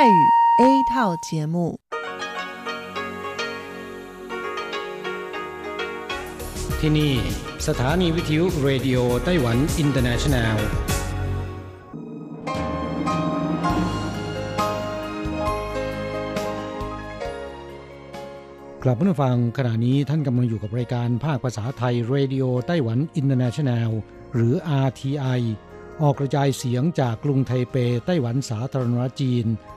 泰语 A 套节目ที่นี่สถานีวิทยุเรดิโอไต้หวันอินเตอร์เนชั่นแนลกลับมาฟังขณะนี้ท่านกำลังอยู่กับรายการภาคภาษาไทยเรดิโอไต้หวันอินเตอร์เนชั่นแนลหรือ RTI ออกกระจายเสียงจากกรุงไทเปไต้หวันสาธารณรัฐจีน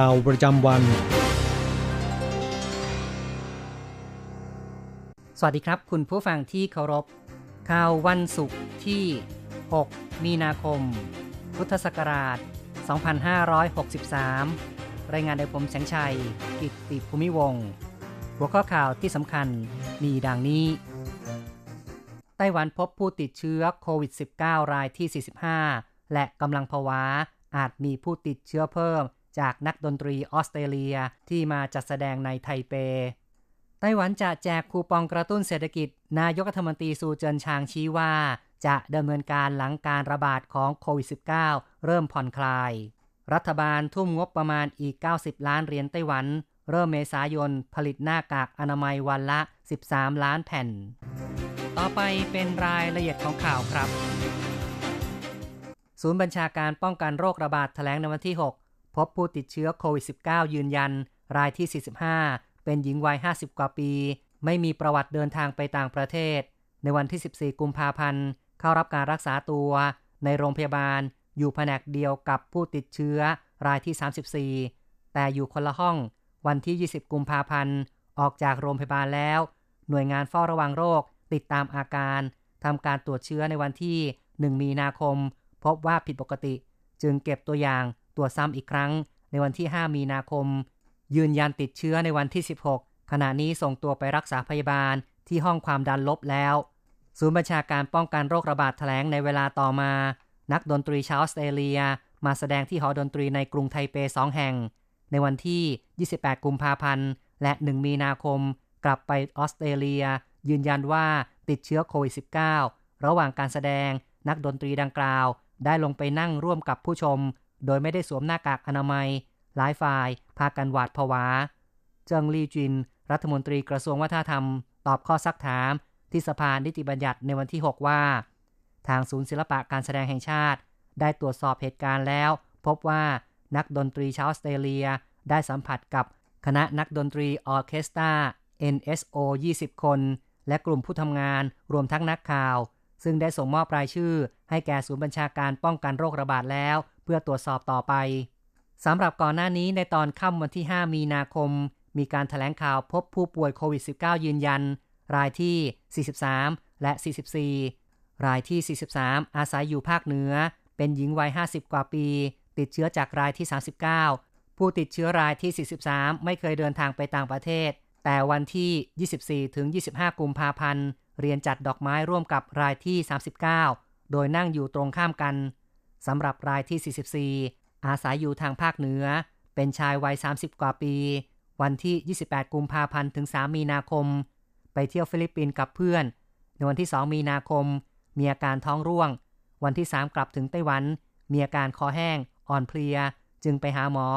ข่าวประจำวันสวัสดีครับคุณผู้ฟังที่เคารพข่าววันศุกร์ที่6มีนาคมพุทธศักราช2563รายงานโดยผมแสงชัยกิตติภูมิวงศ์หัวข้อข่าวที่สำคัญมีดังนี้ไต้หวันพบผู้ติดเชื้อโควิด -19 รายที่45และกำลังภาวะอาจมีผู้ติดเชื้อเพิ่มจากนักดนตรีออสเตรเลียที่มาจัดแสดงในไทเปไต้หวันจะแจกคูปองกระตุ้นเศรษฐกิจนายกรัฐมนตรีซูเจินชางชี้ว่าจะดำเนินการหลังการระบาดของโควิด -19 เริ่มผ่อนคลายรัฐบาลทุ่มงบประมาณอีก90ล้านเหรียญไต้หวันเริ่มเมษายนผลิตหน้ากากอนามัยวันละ13ล้านแผ่นต่อไปเป็นรายละเอียดของข่าวครับศูนย์บัญชาการป้องกันโรคระบาดแถลงในวันที่6พบผู้ติดเชื้อโควิด -19 ยืนยันรายที่45เป็นหญิงวัย50กว่าปีไม่มีประวัติเดินทางไปต่างประเทศในวันที่14กุมภาพันธ์เข้ารับการรักษาตัวในโรงพยาบาลอยู่แผนกเดียวกับผู้ติดเชื้อรายที่34แต่อยู่คนละห้องวันที่20กุมภาพันธ์ออกจากโรงพยาบาลแล้วหน่วยงานเฝ้าระวังโรคติดตามอาการทำการตรวจเชื้อในวันที่1มีนาคมพบว่าผิดปกติจึงเก็บตัวอย่างตรวจซ้ำอีกครั้งในวันที่5มีนาคมยืนยันติดเชื้อในวันที่16ขณะนี้ส่งตัวไปรักษาพยาบาลที่ห้องความดันลบแล้วศูนย์บัญชาการป้องกันโรคระบาดแถลงในเวลาต่อมานักดนตรีชาวออสเตรเลียมาแสดงที่หอดนตรีในกรุงไทเป2แห่งในวันที่28กุมภาพันธ์และ1มีนาคมกลับไปออสเตรเลียยืนยันว่าติดเชื้อโควิด -19 ระหว่างการแสดงนักดนตรีดังกล่าวได้ลงไปนั่งร่วมกับผู้ชมโดยไม่ได้สวมหน้ากากอนามัยหลายฝ่ายพากันหวาดผวาเจิงลี่จินรัฐมนตรีกระทรวงวัฒนธรรมตอบข้อซักถามที่สภานิติบัญญัติในวันที่6ว่าทางศูนย์ศิลปะการแสดงแห่งชาติได้ตรวจสอบเหตุการณ์แล้วพบว่านักดนตรีชาวออสเตรเลียได้สัมผัสกับคณะนักดนตรีออร์เคสตรา NSO 20 คนและกลุ่มผู้ทำงานรวมทั้งนักข่าวซึ่งได้ส่งมอบรายชื่อให้แก่ศูนย์บัญชาการป้องกันโรคระบาดแล้วเพื่อตรวจสอบต่อไปสำหรับก่อนหน้านี้ในตอนค่ำวันที่5มีนาคมมีการแถลงข่าวพบผู้ป่วยโควิด -19 ยืนยันรายที่43และ44รายที่43อาศัยอยู่ภาคเหนือเป็นหญิงวัย50กว่าปีติดเชื้อจากรายที่39ผู้ติดเชื้อรายที่43ไม่เคยเดินทางไปต่างประเทศแต่วันที่24ถึง25กุมภาพันธ์เรียนจัดดอกไม้ร่วมกับรายที่39โดยนั่งอยู่ตรงข้ามกันสำหรับรายที่44อาศัยอยู่ทางภาคเหนือเป็นชายวัย30กว่าปีวันที่28กุมภาพันธ์ถึง3มีนาคมไปเที่ยวฟิลิปปินส์กับเพื่อนในวันที่2มีนาคมมีอาการท้องร่วงวันที่3กลับถึงไต้หวันมีอาการคอแห้งอ่อนเพลียจึงไปหาหมอ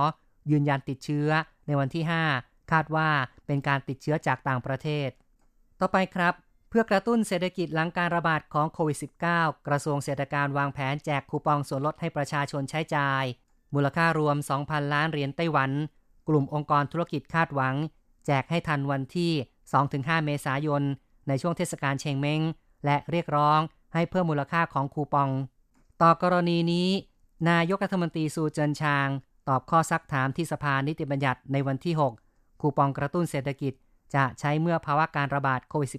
ยืนยันติดเชื้อในวันที่5คาดว่าเป็นการติดเชื้อจากต่างประเทศต่อไปครับเพื่อกระตุ้นเศรษฐกิจหลังการระบาดของโควิด -19 กระทรวงเศรษฐกิจวางแผนแจกคูปองส่วนลดให้ประชาชนใช้จ่ายมูลค่ารวม 2,000 ล้านเหรียญไต้หวันกลุ่มองค์กรธุรกิจคาดหวังแจกให้ทันวันที่ 2-5 เมษายนในช่วงเทศกาลเชงเม้งและเรียกร้องให้เพิ่มมูลค่าของคูปองต่อกรณีนี้นายกรัฐมนตรีซูเจินชางตอบข้อซักถามที่สภานิติบัญญัติในวันที่6คูปองกระตุ้นเศรษฐกิจจะใช้เมื่อภาวะการระบาดโควิด -19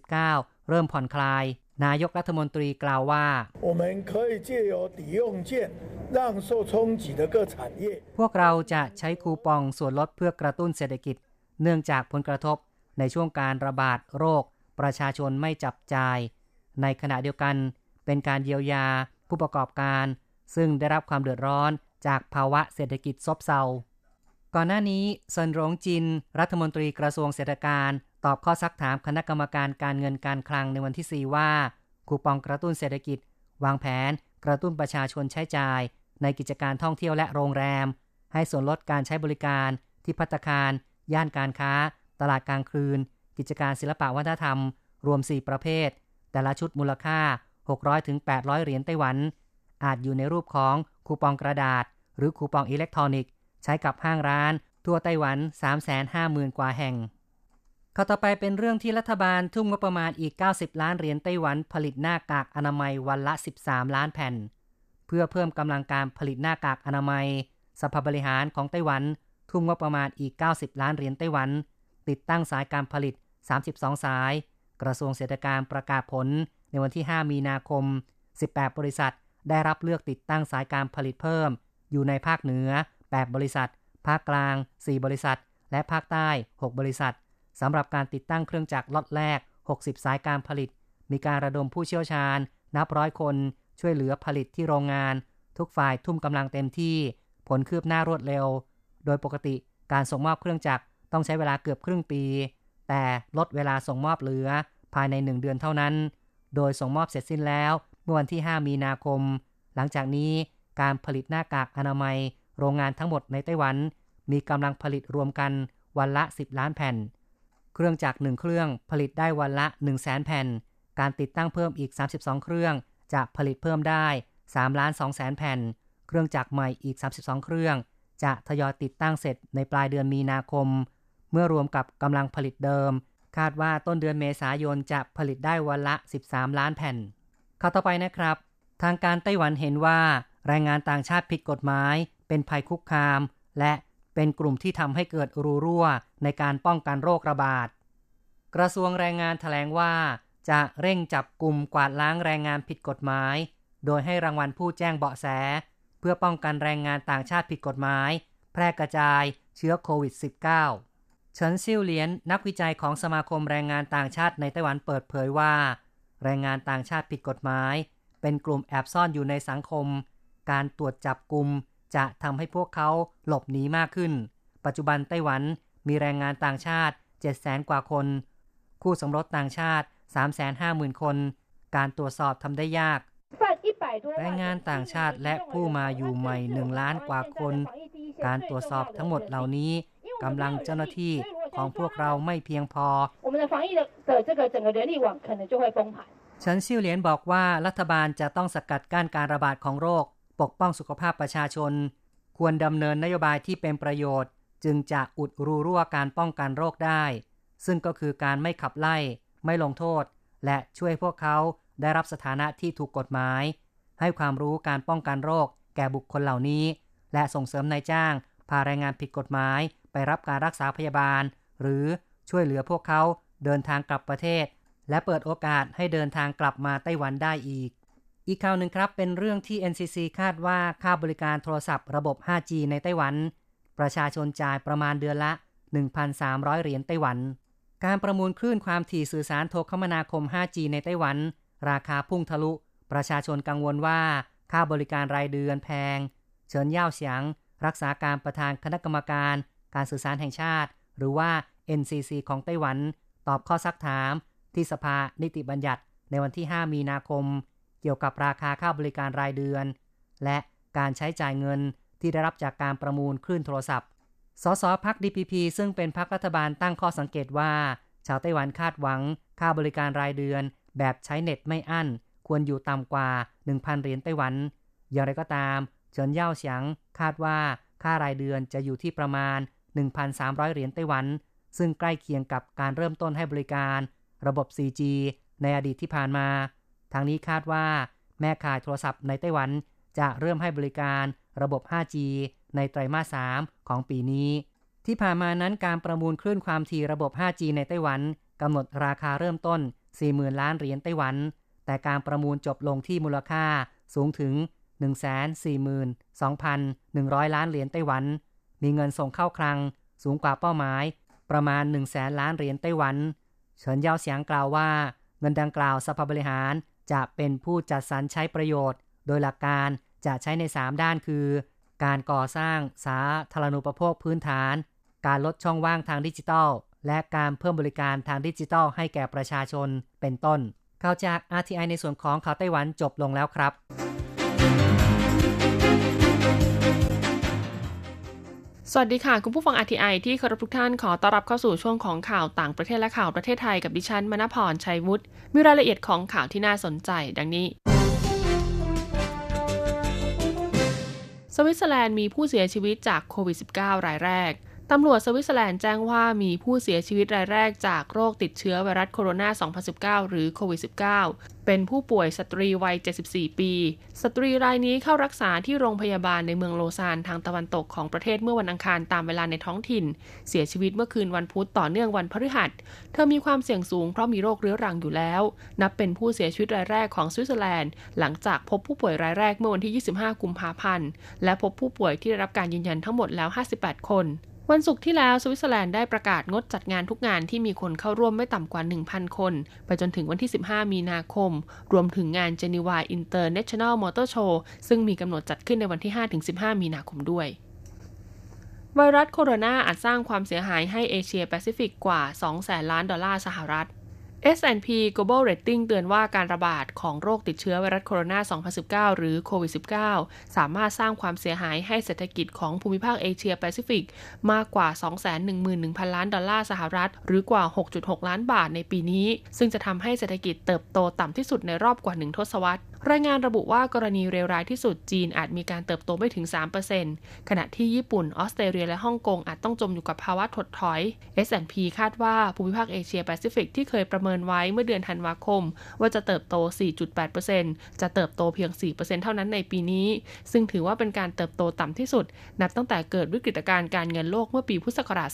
เริ่มผ่อนคลาย นายกรัฐมนตรีกล่าวว่าพวกเราจะใช้คูปองส่วนลดเพื่อกระตุ้นเศรษฐกิจเนื่องจากผลกระทบในช่วงการระบาดโรคประชาชนไม่จับจ่ายในขณะเดียวกันเป็นการเยียวยาผู้ประกอบการซึ่งได้รับความเดือดร้อนจากภาวะเศรษฐกิจซบเซาก่อนหน้านี้เซินหลงจินรัฐมนตรีกระทรวงเศรษฐการตอบข้อซักถามคณะกรรมการการเงินการคลังในวันที่4ว่าคูปองกระตุ้นเศรษฐกิจวางแผนกระตุ้นประชาชนใช้จ่ายในกิจการท่องเที่ยวและโรงแรมให้ส่วนลดการใช้บริการที่ภัตตาคารย่านการค้าตลาดกลางคืนกิจการศิลปวัฒนธรรมรวม4ประเภทแต่ละชุดมูลค่า 600-800 เหรียญไต้หวันอาจอยู่ในรูปของคูปองกระดาษหรือคูปองอิเล็กทรอนิกส์ใช้กับห้างร้านทั่วไต้หวัน 350,000 กว่าแห่งข้อต่อไปเป็นเรื่องที่รัฐบาลทุ่มงบประมาณอีก90ล้านเหรียญไต้หวันผลิตหน้ากากอนามัยวันละ13ล้านแผ่นเพื่อเพิ่มกำลังการผลิตหน้ากากอนามัยสภาบริหารของไต้หวันทุ่มงบประมาณอีก90ล้านเหรียญไต้หวันติดตั้งสายการผลิต32สายกระทรวงเศรษฐกิจประกาศผลในวันที่5มีนาคม18บริษัทได้รับเลือกติดตั้งสายการผลิตเพิ่มอยู่ในภาคเหนือ8บริษัทภาคกลาง4บริษัทและภาคใต้6บริษัทสำหรับการติดตั้งเครื่องจักรล็อตแรก60สายการผลิตมีการระดมผู้เชี่ยวชาญนับร้อยคนช่วยเหลือผลิตที่โรงงานทุกฝ่ายทุ่มกำลังเต็มที่ผลคืบหน้ารวดเร็วโดยปกติการส่งมอบเครื่องจักรต้องใช้เวลาเกือบครึ่งปีแต่ลดเวลาส่งมอบเหลือภายใน1เดือนเท่านั้นโดยส่งมอบเสร็จสิ้นแล้วเมื่อวันที่5มีนาคมหลังจากนี้การผลิตหน้ากากอนามัยโรงงานทั้งหมดในไต้หวันมีกำลังผลิตรวมกันวันละ10ล้านแผ่นเครื่องจักร1เครื่องผลิตได้วันละ 100,000 แผ่นการติดตั้งเพิ่มอีก32เครื่องจะผลิตเพิ่มได้ 3,200,000 แผ่นเครื่องจักรใหม่อีก32เครื่องจะทยอยติดตั้งเสร็จในปลายเดือนมีนาคมเมื่อรวมกับกำลังผลิตเดิมคาดว่าต้นเดือนเมษายนจะผลิตได้วันละ13ล้านแผ่นข้อต่อไปนะครับทางการไต้หวันเห็นว่าแรงงานต่างชาติผิดกฎหมายเป็นภัยคุกคามและเป็นกลุ่มที่ทำให้เกิดรูรั่วในการป้องกันโรคระบาดกระทรวงแรงงานแถลงว่าจะเร่งจับกลุ่มกวาดล้างแรงงานผิดกฎหมายโดยให้รางวัลผู้แจ้งเบาะแสเพื่อป้องกันแรงงานต่างชาติผิดกฎหมายแพร่กระจายเชื้อโควิด -19 เฉินซิ่วเหลียนนักวิจัยของสมาคมแรงงานต่างชาติในไต้หวันเปิดเผยว่าแรงงานต่างชาติผิดกฎหมายเป็นกลุ่มแอบซ่อนอยู่ในสังคมการตรวจจับกลุ่มจะทำให้พวกเขาหลบหนีมากขึ้นปัจจุบันไต้หวันมีแรงงานต่างชาติ 700,000 กว่าคนคู่สมรสต่างชาติ 350,000 คนการตรวจสอบทำได้ยากแรงงานต่างชาติและผู้มาอยู่ใหม่1ล้านกว่าคนการตรวจสอบทั้งหมดเหล่านี้กำลังเจ้าหน้าที่ของพวกเราไม่เพียงพอเฉินซิ่วเหลียนบอกว่ารัฐบาลจะต้องสกัดกั้นการระบาดของโรคปกป้องสุขภาพประชาชนควรดำเนินนโยบายที่เป็นประโยชน์จึงจะอุดรูรั่วการป้องกันโรคได้ซึ่งก็คือการไม่ขับไล่ไม่ลงโทษและช่วยพวกเขาได้รับสถานะที่ถูกกฎหมายให้ความรู้การป้องกันโรคแก่บุคคลเหล่านี้และส่งเสริมนายจ้างพาแรงงานผิดกฎหมายไปรับการรักษาพยาบาลหรือช่วยเหลือพวกเขาเดินทางกลับประเทศและเปิดโอกาสให้เดินทางกลับมาไต้หวันได้อีกข่าวหนึ่งครับเป็นเรื่องที่ NCC คาดว่าค่าบริการโทรศัพท์ระบบ 5G ในไต้หวันประชาชนจ่ายประมาณเดือนละ 1,300 เหรียญไต้หวันการประมูลคลื่นความถี่สื่อสารโทรคมนาคม 5G ในไต้หวันราคาพุ่งทะลุประชาชนกังวลว่าค่าบริการรายเดือนแพงเฉินเย่าเฉียงรักษาการประธานคณะกรรมการการสื่อสารแห่งชาติหรือว่า NCC ของไต้หวันตอบข้อซักถามที่สภานิติบัญญัติในวันที่5มีนาคมเกี่ยวกับราคาค่าบริการรายเดือนและการใช้จ่ายเงินที่ได้รับจากการประมูลคลื่นโทรศัพท์สสพรรค DPP ซึ่งเป็นพรรครัฐบาลตั้งข้อสังเกตว่าชาวไต้หวันคาดหวังค่าบริการรายเดือนแบบใช้เน็ตไม่อั้นควรอยู่ต่ำกว่า 1,000 เหรียญไต้หวันอย่างไรก็ตามเฉินเย่าเฉียงคาดว่าค่ารายเดือนจะอยู่ที่ประมาณ 1,300 เหรียญไต้หวันซึ่งใกล้เคียงกับการเริ่มต้นให้บริการระบบ 4G ในอดีตที่ผ่านมาทางนี้คาดว่าแม่ขายโทรศัพท์ในไต้หวันจะเริ่มให้บริการระบบ 5G ในไตรมาส 3 ของปีนี้ที่ผ่านมานั้นการประมูลคลื่นความถี่ระบบ 5G ในไต้หวันกำหนดราคาเริ่มต้น 40,000 ล้านเหรียญไต้หวัน แต่การประมูลจบลงที่มูลค่าสูงถึง 142,100 ล้านเหรียญไต้หวันมีเงินส่งเข้าคลังสูงกว่าเป้าหมายประมาณ 100,000 ล้านเหรียญไต้หวันเฉินเย่าเสียงกล่าวว่าเงินดังกล่าวสภาบริหารจะเป็นผู้จัดสรรใช้ประโยชน์โดยหลักการจะใช้ใน3ด้านคือการก่อสร้างสาธารณูปโภคพื้นฐานการลดช่องว่างทางดิจิทัลและการเพิ่มบริการทางดิจิทัลให้แก่ประชาชนเป็นต้นข่าวจาก RTI ในส่วนของข่าวไต้หวันจบลงแล้วครับสวัสดีค่ะคุณผู้ฟัง RTI ที่เคารพทุกท่านขอต้อนรับเข้าสู่ช่วงของข่าวต่างประเทศและข่าวประเทศไทยกับดิฉันมณภรณ์ชัยวุฒิมีรายละเอียดของข่าวที่น่าสนใจดังนี้สวิตเซอร์แลนด์มีผู้เสียชีวิตจากโควิด -19 รายแรกตำรวจสวิตเซอร์แลนด์แจ้งว่ามีผู้เสียชีวิตรายแรกจากโรคติดเชื้อไวรัสโคโรนา2019หรือโควิด -19 เป็นผู้ป่วยสตรีวัย74ปีสตรีรายนี้เข้ารักษาที่โรงพยาบาลในเมืองโลซานทางตะวันตกของประเทศเมื่อวันอังคารตามเวลาในท้องถิ่นเสียชีวิตเมื่อคืนวันพุธต่อเนื่องวันพฤหัสเธอมีความเสี่ยงสูงเพราะมีโรคเรื้อรังอยู่แล้วนับเป็นผู้เสียชีวิตรายแรกของสวิตเซอร์แลนด์หลังจากพบผู้ป่วยรายแรกเมื่อวันที่25กุมภาพันธ์และพบผู้ป่วยที่ได้รับการยืนยันทั้งหมดแล้ว58คนวันศุกร์ที่แล้วสวิตเซอร์แลนด์ได้ประกาศงดจัดงานทุกงานที่มีคนเข้าร่วมไม่ต่ำกว่า 1,000 คนไปจนถึงวันที่15มีนาคมรวมถึงงาน Geneva International Motor Show ซึ่งมีกำหนดจัดขึ้นในวันที่ 5-15 มีนาคมด้วยไวรัสโคโรนาอาจสร้างความเสียหายให้เอเชียแปซิฟิกกว่า 200,000 ล้านดอลลาร์สหรัฐ S&P Global Rating เตือนว่าการระบาดของโรคติดเชื้อไวรัสโคโรนา2019หรือโควิด -19 สามารถสร้างความเสียหายให้เศรษฐกิจของภูมิภาคเอเชียแปซิฟิกมากกว่า 211,000 ล้านดอลลาร์สหรัฐหรือกว่า 6.6 ล้านบาทในปีนี้ซึ่งจะทำให้เศรษฐกิจเติบโตต่ำที่สุดในรอบกว่า1ทศวรรษรายงานระบุว่ากรณีเลวร้ายที่สุดจีนอาจมีการเติบโตไม่ถึง 3% ขณะที่ญี่ปุ่นออสเตรเลียและฮ่องกงอาจต้องจมอยู่กับภาวะถดถอย S&P คาดว่าภูมิภาคเอเชียแปซิฟิกที่เคยประเมินไว้เมื่อเดือนธันวาคมว่าจะเติบโต 4.8% จะเติบโตเพียง 4% เท่านั้นในปีนี้ซึ่งถือว่าเป็นการเติบโตต่ำที่สุดนับตั้งแต่เกิดวิกฤตการณ์การเงินโลกเมื่อปีพุทธศักราช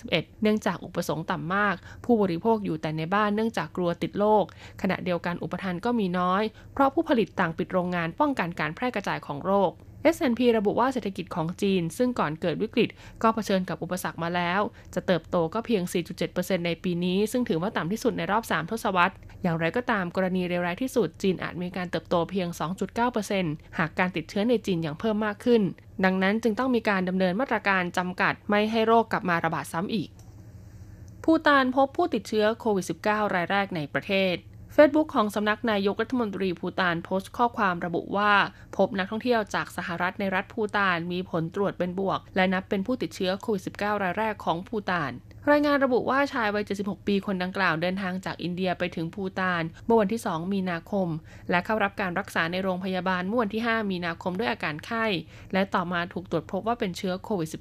2551 เนื่องจากอุปสงค์ต่ำมากผู้บริโภคอยู่แต่ในบ้านเนื่องจากกลัวติดโรคขณะเดียวกันอุปทานก็มีน้อยเพราะผู้ผลิตต่างปิดโรงงานป้องกันการแพร่กระจายของโรค S&P ระบุว่าเศรษฐกิจของจีนซึ่งก่อนเกิดวิกฤตก็เผชิญกับอุปสรรคมาแล้วจะเติบโตก็เพียง 4.7% ในปีนี้ซึ่งถือว่าต่ำที่สุดในรอบ3ทศวรรษอย่างไรก็ตามกรณีเลวร้ายที่สุดจีนอาจมีการเติบโตเพียง 2.9% หากการติดเชื้อในจีนอย่างเพิ่มมากขึ้นดังนั้นจึงต้องมีการดำเนินมาตรการจำกัดไม่ให้โรคกลับมาระบาดซ้ำอีกภูฏานพบผู้ติดเชื้อโควิด -19 รายแรกในประเทศFacebook ของสำนักนายกรัฐมนตรีภูฏานโพสต์ข้อความระบุว่าพบนักท่องเที่ยวจากสหรัฐในรัฐภูฏานมีผลตรวจเป็นบวกและนับเป็นผู้ติดเชื้อโควิด -19 รายแรกของภูฏานรายงานระบุว่าชายวัย76ปีคนดังกล่าวเดินทางจากอินเดียไปถึงภูฏานเมื่อวันที่2มีนาคมและเข้ารับการรักษาในโรงพยาบาลเมื่อวันที่5มีนาคมด้วยอาการไข้และต่อมาถูกตรวจพบว่าเป็นเชื้อโควิด -19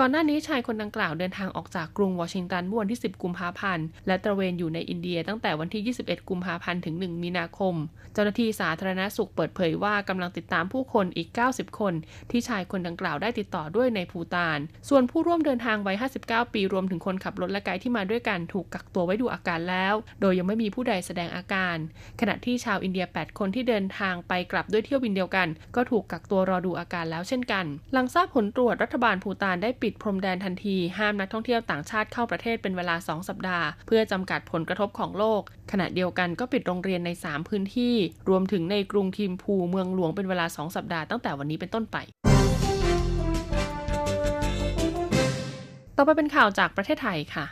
ก่อนหน้านี้ชายคนดังกล่าวเดินทางออกจากกรุงวอชิงตันเมื่อวันที่10กุมภาพันธ์และตระเวนอยู่ในอินเดียตั้งแต่วันที่21กุมภาพันธ์ถึง1มีนาคมเจ้าหน้าที่สาธารณสุขเปิดเผยว่ากำลังติดตามผู้คนอีก90คนที่ชายคนดังกล่าวได้ติดต่อด้วยในภูฏานส่วนผู้ร่วมเดินทางวัย59ปีรวมถึงคนขับรถและไกด์ที่มาด้วยกันถูกกักตัวไว้ดูอาการแล้วโดยยังไม่มีผู้ใดแสดงอาการขณะที่ชาวอินเดีย8คนที่เดินทางไปกลับด้วยเที่ยวบินเดียวกันก็ถูกกักตัวรอดูอาการแล้วเช่นกันหลังทราบผลตรวจรัฐบาลภูฏานได้ปิดพรมแดนทันทีห้ามนักท่องเที่ยวต่างชาติเข้าประเทศเป็นเวลา2สัปดาห์เพื่อจำกัดผลกระทบของโลกขณะเดียวกันก็ปิดโรงเรียนใน3พื้นที่รวมถึงในกรุงทิมพูเมืองหลวงเป็นเวลา2สัปดาห์ตั้งแต่วันนี้เป็นต้นไปต่อไปเป็นข่าวจากประเทศไทยค่ะ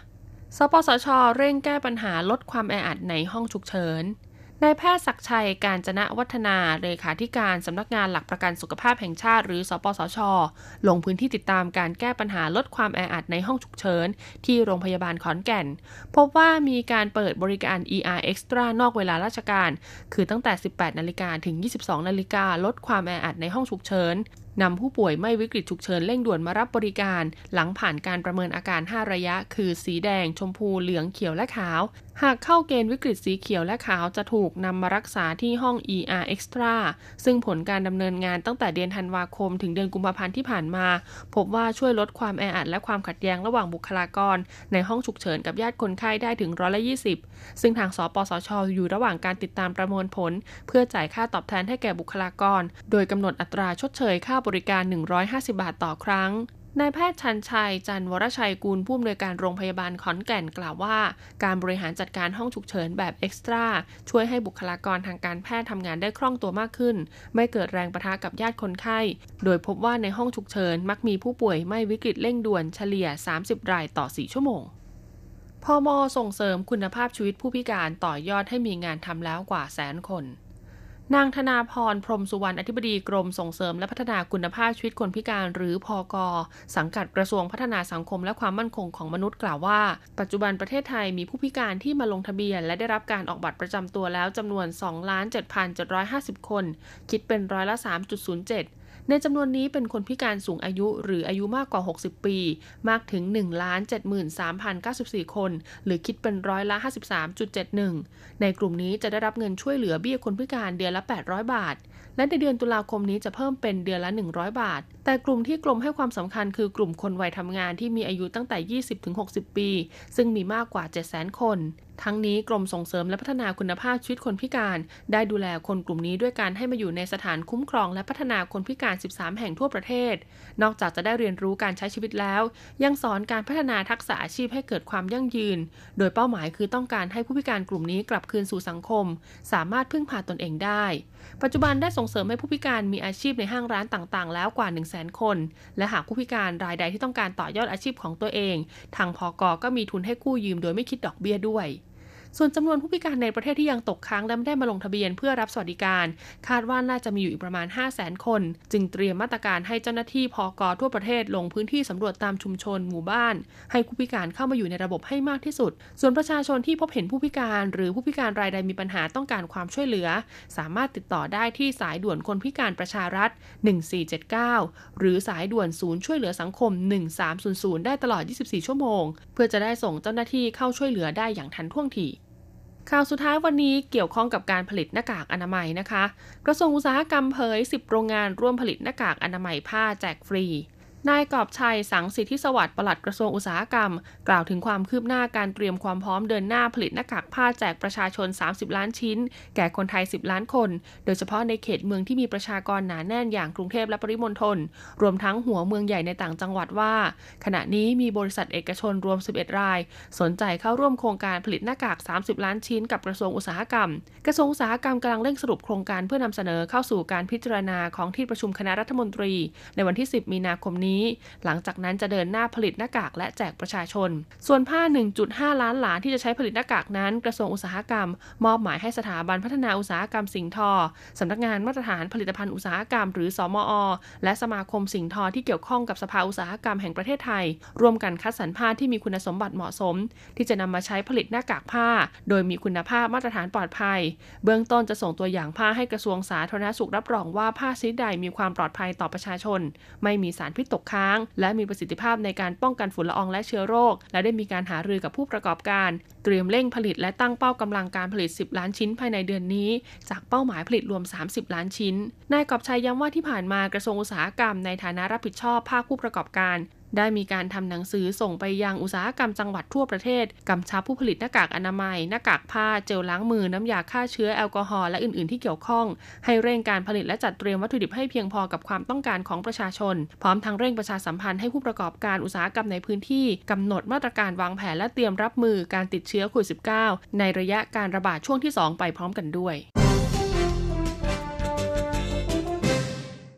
สปสช.เร่งแก้ปัญหาลดความแออัดในห้องฉุกเฉินนายแพทย์ศักดิ์ชัยกาญจนวัฒนาเลขาธิการสำนักงานหลักประกันสุขภาพแห่งชาติหรือสปสช.ลงพื้นที่ติดตามการแก้ปัญหาลดความแออัดในห้องฉุกเฉินที่โรงพยาบาลขอนแก่นพบว่ามีการเปิดบริการ ER Extra นอกเวลาราชการคือตั้งแต่ 18:00 น.ถึง 22:00 น.ลดความแออัดในห้องฉุกเฉิน นำผู้ป่วยไม่วิกฤตฉุกเฉินเร่งด่วนมารับบริการหลังผ่านการประเมินอาการ5ระยะคือสีแดงชมพูเหลืองเขียวและขาวหากเข้าเกณฑ์วิกฤตสีเขียวและขาวจะถูกนำมารักษาที่ห้อง ER Extra ซึ่งผลการดำเนินงานตั้งแต่เดือนธันวาคมถึงเดือนกุมภาพันธ์ที่ผ่านมาพบว่าช่วยลดความแออัดและความขัดแย้งระหว่างบุคลากรในห้องฉุกเฉินกับญาติคนไข้ได้ถึง120%ซึ่งทางสปสช.อยู่ระหว่างการติดตามประมวลผลเพื่อจ่ายค่าตอบแทนให้แก่บุคลากรโดยกำหนดอัตราชดเชยค่าบริการ150 บาทต่อครั้งนายแพทย์ชันชัยจันทร์วรชัยกุลผู้อำนวยการโรงพยาบาลขอนแก่นกล่าวว่าการบริหารจัดการห้องฉุกเฉินแบบเอ็กซ์ตร้าช่วยให้บุคลากรทางการแพทย์ทำงานได้คล่องตัวมากขึ้นไม่เกิดแรงปะทะกับญาติคนไข้โดยพบว่าในห้องฉุกเฉินมักมีผู้ป่วยไม่วิกฤตเร่งด่วนเฉลี่ย30 รายต่อ4ชั่วโมงพม.ส่งเสริมคุณภาพชีวิตผู้พิการต่อยอดให้มีงานทำแล้วกว่า100,000 คนนางธนาพรพรหมสุวรรณอธิบดีกรมส่งเสริมและพัฒนาคุณภาพชีวิตคนพิการหรือพก.สังกัดกระทรวงพัฒนาสังคมและความมั่นคงของมนุษย์กล่าวว่าปัจจุบันประเทศไทยมีผู้พิการที่มาลงทะเบียนและได้รับการออกบัตรประจำตัวแล้วจำนวน 2,750,000 คนคิดเป็นร้อยละ 3.07ในจำนวนนี้เป็นคนพิการสูงอายุหรืออายุมากกว่า60ปีมากถึง 1,73,094 คนหรือคิดเป็นร้อยละ 53.71% ในกลุ่มนี้จะได้รับเงินช่วยเหลือเบี้ยคนพิการเดือนละ800 บาทและในเดือนตุลาคมนี้จะเพิ่มเป็นเดือนละ100 บาทแต่กลุ่มที่กรมให้ความสำคัญคือกลุ่มคนวัยทำงานที่มีอายุตั้งแต่ 20-60 ปีซึ่งมีมากกว่า 700,000 คนทั้งนี้กรมส่งเสริมและพัฒนาคุณภาพชีวิตคนพิการได้ดูแลคนกลุ่มนี้ด้วยการให้มาอยู่ในสถานคุ้มครองและพัฒนาคนพิการ13แห่งทั่วประเทศนอกจากจะได้เรียนรู้การใช้ชีวิตแล้วยังสอนการพัฒนาทักษะอาชีพให้เกิดความยั่งยืนโดยเป้าหมายคือต้องการให้ผู้พิการกลุ่มนี้กลับคืนสู่สังคมสามารถพึ่งพาตนเองได้ปัจจุบันได้ส่งเสริมให้ผู้พิการมีอาชีพในห้างร้านต่างๆแล้วกว่า 100,000 คนและหากผู้พิการรายใดที่ต้องการต่อยอดอาชีพของตัวเองทางพก.ก็มีทุนให้กู้ยืมโดยไม่คิดดอกเบี้ยด้วยส่วนจำนวนผู้พิการในประเทศที่ยังตกค้างและไม่ได้มาลงทะเบียนเพื่อรับสวัสดิการคาดว่าน่าจะมีอยู่อีกประมาณ 500,000 คนจึงเตรียมมาตรการให้เจ้าหน้าที่พก.ทั่วประเทศลงพื้นที่สำรวจตามชุมชนหมู่บ้านให้ผู้พิการเข้ามาอยู่ในระบบให้มากที่สุดส่วนประชาชนที่พบเห็นผู้พิการหรือผู้พิการรายใดมีปัญหาต้องการความช่วยเหลือสามารถติดต่อได้ที่สายด่วนคนพิการประชารัฐ1479หรือสายด่วนศูนย์ช่วยเหลือสังคม1300ได้ตลอด24ชั่วโมงเพื่อจะได้ส่งเจ้าหน้าที่เข้าช่วยเหลือได้อย่างทันท่วงทีข่าวสุดท้ายวันนี้เกี่ยวข้องกับการผลิตหน้ากากอนามัยนะคะกระทรวงอุตสาหกรรมเผย10 โรงงานร่วมผลิตหน้ากากอนามัยผ้าแจกฟรีนายกอบชัยสังสิทธิสวัสดิ์ปลัดกระทรวงอุตสาหกรรมกล่าวถึงความคืบหน้าการเตรียมความพร้อมเดินหน้าผลิตหน้ากากผ้าแจกประชาชน30 ล้านชิ้นแก่คนไทย10 ล้านคนโดยเฉพาะในเขตเมืองที่มีประชากรหนาแน่นอย่างกรุงเทพและปริมณฑลรวมทั้งหัวเมืองใหญ่ในต่างจังหวัดว่าขณะนี้มีบริษัทเอกชนรวม11 รายสนใจเข้าร่วมโครงการผลิตหน้ากาก30 ล้านชิ้นกับกระทรวงอุตสาหกรรมกำลังเร่งสรุปโครงการเพื่อนำเสนอเข้าสู่การพิจารณาของที่ประชุมคณะรัฐมนตรีในวันที่10 มีนาคมหลังจากนั้นจะเดินหน้าผลิตหน้ากากและแจกประชาชนส่วนผ้า 1.5 ล้านหลาที่จะใช้ผลิตหน้ากากนั้นกระทรวงอุตสาหกรรมมอบหมายให้สถาบันพัฒนาอุตสาหกรรมสิงห์ทอสำนักงานมาตรฐานผลิตภัณฑ์อุตสาหกรรมหรือสมอ.และสมาคมสิงห์ทอที่เกี่ยวข้องกับสภาอุตสาหกรรมแห่งประเทศไทยร่วมกันคัดสรรผ้าที่มีคุณสมบัติเหมาะสมที่จะนำมาใช้ผลิตหน้ากากผ้าโดยมีคุณภาพมาตรฐานปลอดภัยเบื้องต้นจะส่งตัวอย่างผ้าให้กระทรวงสาธารณสุขรับรองว่าผ้าชนิดใดมีความปลอดภัยต่อประชาชนไม่มีสารพิษตกค้างและมีประสิทธิภาพในการป้องกันฝุ่นละอองและเชื้อโรคและได้มีการหารือกับผู้ประกอบการเตรียมเร่งผลิตและตั้งเป้ากำลังการผลิต10 ล้านชิ้นภายในเดือนนี้จากเป้าหมายผลิตรวม30 ล้านชิ้นนายกอบชัยย้ำว่าที่ผ่านมากระทรวงอุตสาหกรรมในฐานะรับผิดชอบภาคผู้ประกอบการได้มีการทำหนังสือส่งไปยังอุตสาหกรรมจังหวัดทั่วประเทศกำชับผู้ผลิตหน้ากากอนามัยหน้ากากผ้าเจลล้างมือน้ำยาฆ่าเชื้อแอลกอฮอล์และอื่นๆที่เกี่ยวข้องให้เร่งการผลิตและจัดเตรียมวัตถุดิบให้เพียงพอกับความต้องการของประชาชนพร้อมทั้งเร่งประชาสัมพันธ์ให้ผู้ประกอบการอุตสาหกรรมในพื้นที่กำหนดมาตรการวางแผนและเตรียมรับมือการติดเชื้อโควิด -19 ในระยะการระบาดช่วงที่ 2 ไปพร้อมกันด้วย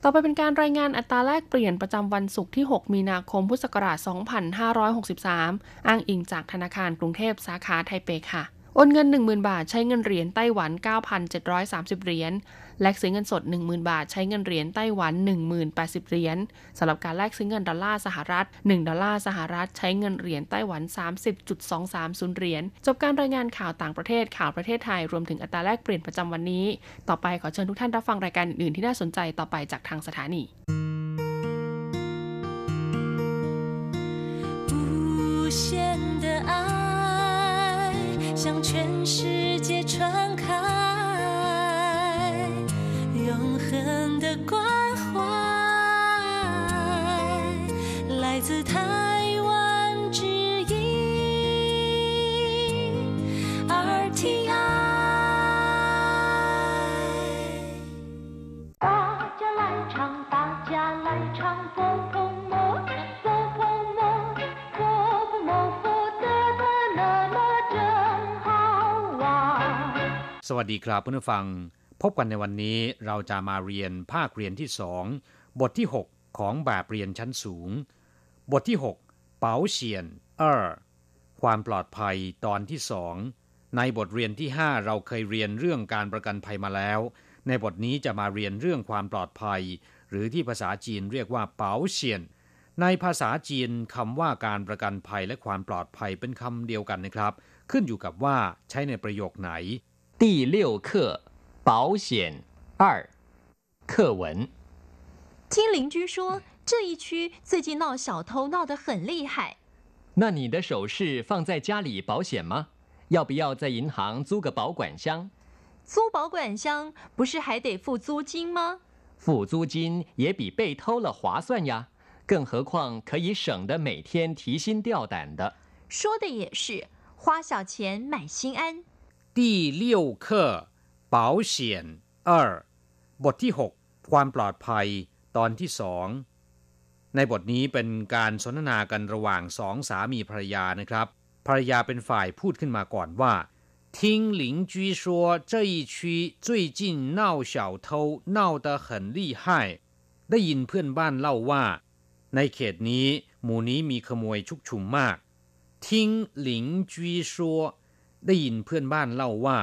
ต่อไปเป็นการรายงานอัตราแลกเปลี่ยนประจำวันศุกร์ที่6 มีนาคมพุทธศักราช2563อ้างอิงจากธนาคารกรุงเทพสาขาไทเปค่ะโอนเงิน 10,000 บาทใช้เงินเหรียญไต้หวัน 9,730 เหรียญแลกซื้อเงินสด 10,000 บาทใช้เงินเหรียญไต้หวัน 10,080 เหรียญสำหรับการแลกซื้อเงินดอลลาร์สหรัฐ1ดอลลาร์สหรัฐใช้เงินเหรียญไต้หวัน 30.230 เหรียญจบการรายงานข่าวต่างประเทศข่าวประเทศไทยรวมถึงอัตราแลกเปลี่ยนประจำวันนี้ต่อไปขอเชิญทุกท่านรับฟังรายการอื่นๆที่น่าสนใจต่อไปจากทางสถานี限的爱向全世界传开，永恒的关怀来自台湾之音 RTI。 大家来唱，大家来唱，波波摩สวัสดีครับเพื่อนผู้ฟังพบกันในวันนี้เราจะมาเรียนภาคเรียนที่2บทที่6ของแบบเรียนชั้นสูงบทที่6เป๋าเฉียน2ความปลอดภัยตอนที่2ในบทเรียนที่5เราเคยเรียนเรื่องการประกันภัยมาแล้วในบทนี้จะมาเรียนเรื่องความปลอดภัยหรือที่ภาษาจีนเรียกว่าเป๋าเฉียนในภาษาจีนคำว่าการประกันภัยและความปลอดภัยเป็นคำเดียวกันนะครับขึ้นอยู่กับว่าใช้ในประโยคไหน第六课保险二课文。听邻居说，这一区最近闹小偷闹得很厉害。那你的首饰放在家里保险吗？要不要在银行租个保管箱？租保管箱不是还得付租金吗？付租金也比被偷了划算呀，更何况可以省得每天提心吊胆的。说的也是，花小钱买心安。第六课保险二บทที่6ความปลอดภัยตอนที่2ในบทนี้เป็นการสนทนากันระหว่างสองสามีภรรยานะครับภรรยาเป็นฝ่ายพูดขึ้นมาก่อนว่า听邻居说这一区最近闹小偷闹得很厉害ได้ยินเพื่อนบ้านเล่าว่าในเขตนี้หมู่นี้มีขโมยชุกชุมมาก听邻居说ได้ยินเพื่อนบ้านเล่าว่า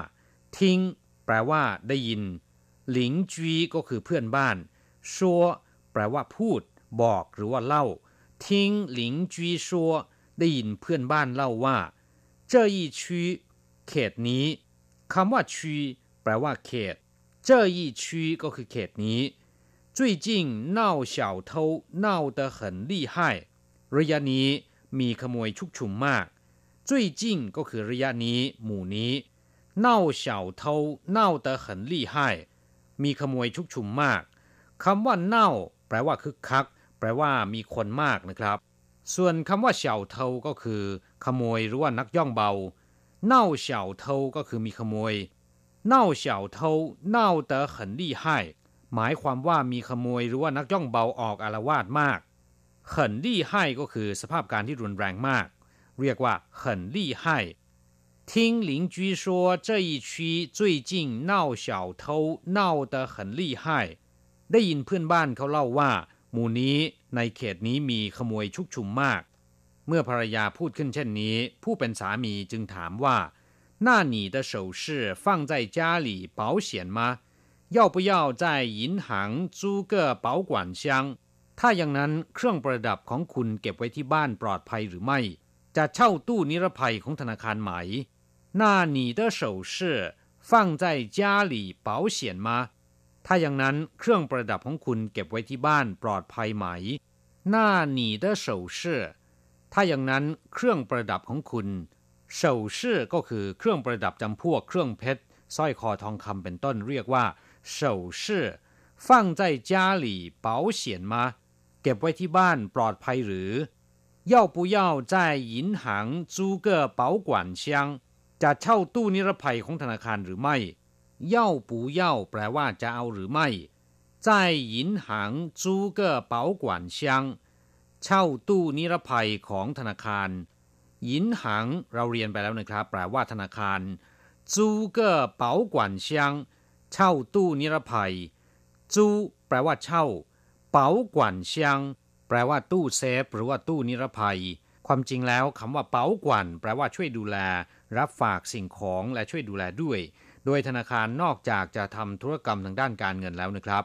ทิ้งแปลว่าได้ยินหลิงจีก็คือเพื่อนบ้านชัวแปลว่าพูดบอกหรือว่าเล่าทิ้งหลิงจีชัวได้ยินเพื่อนบ้านเล่าว่าเจ้าอีชีเขตนี้คำว่าชีแปลว่าเขตเจ้าอีชีก็คือเขตนี้最近闹小偷闹得很厉害ระยะนี้มีขโมยชุกชุมมาก最近ก็คือระยะนี้หมู่นี้เน่าเฉาเทาเน่าเต๋อเหินลี่ไห้มีขโมยชุกชุมมากคำว่าเน่าแปลว่าคึกคักแปลว่ามีคนมากนะครับส่วนคำว่าเฉาเทาก็คือขโมยหรือว่านักย่องเบาเน่าเฉาเทาก็คือมีขโมยเน่าเฉาเทาเน่าเต๋อเหินลี่ไห้หมายความว่ามีขโมยหรือว่านักย่องเบาออกอาละวาดมากเหินลี่ไห้ก็คือสภาพการที่รุนแรงมากเรียกว่า很厉害听邻居说这一区最近闹小偷闹得很厉害ได้ยินเพื่อนบ้านเขาเล่าว่าหมู่นี้ในเขตนี้มีขโมยชุกชุมมากเมื่อภรรยาพูดขึ้นเช่นนี้ผู้เป็นสามีจึงถามว่า那你的首饰放在家里保险吗要不要在银行租个保管箱ถ้าอย่างนั้นเครื่องประดับของคุณเก็บไว้ที่บ้านปลอดภัยหรือไม่จะเช่าตู้นิรภัยของธนาคารไหม那你的首饰放在家里保险吗ถ้าอย่างนั้นเครื่องประดับของคุณเก็บไว้ที่บ้านปลอดภัยไหม那你的首饰ถ้าอย่างนั้นเครื่องประดับของคุณ首饰ก็คือเครื่องประดับจำพวกเครื่องเพชรสร้อยคอทองคำเป็นต้นเรียกว่า首饰放在家里保险吗เก็บไว้ที่บ้านปลอดภัยหรือ要不要在银行租个保管箱จะเช่าตู้นิรภัยของธนาคารหรือไม่要不要แปลว่าจะเอาหรือไม่在银行租个保管箱เช่าตู้นิรภัยของธนาคาร银行เราเรียนไปแล้วนะครับแปลว่าธนาคาร租个保管箱เช่าตู้นิรภัย租แปลว่าเช่า保管箱แปลว่าตู้เซฟหรือว่าตู้นิรภัยความจริงแล้วคำว่าเป๋ากวนแปลว่าช่วยดูแลรับฝากสิ่งของและช่วยดูแลด้วยโดยธนาคารนอกจากจะทำธุรกรรมทางด้านการเงินแล้วนะครับ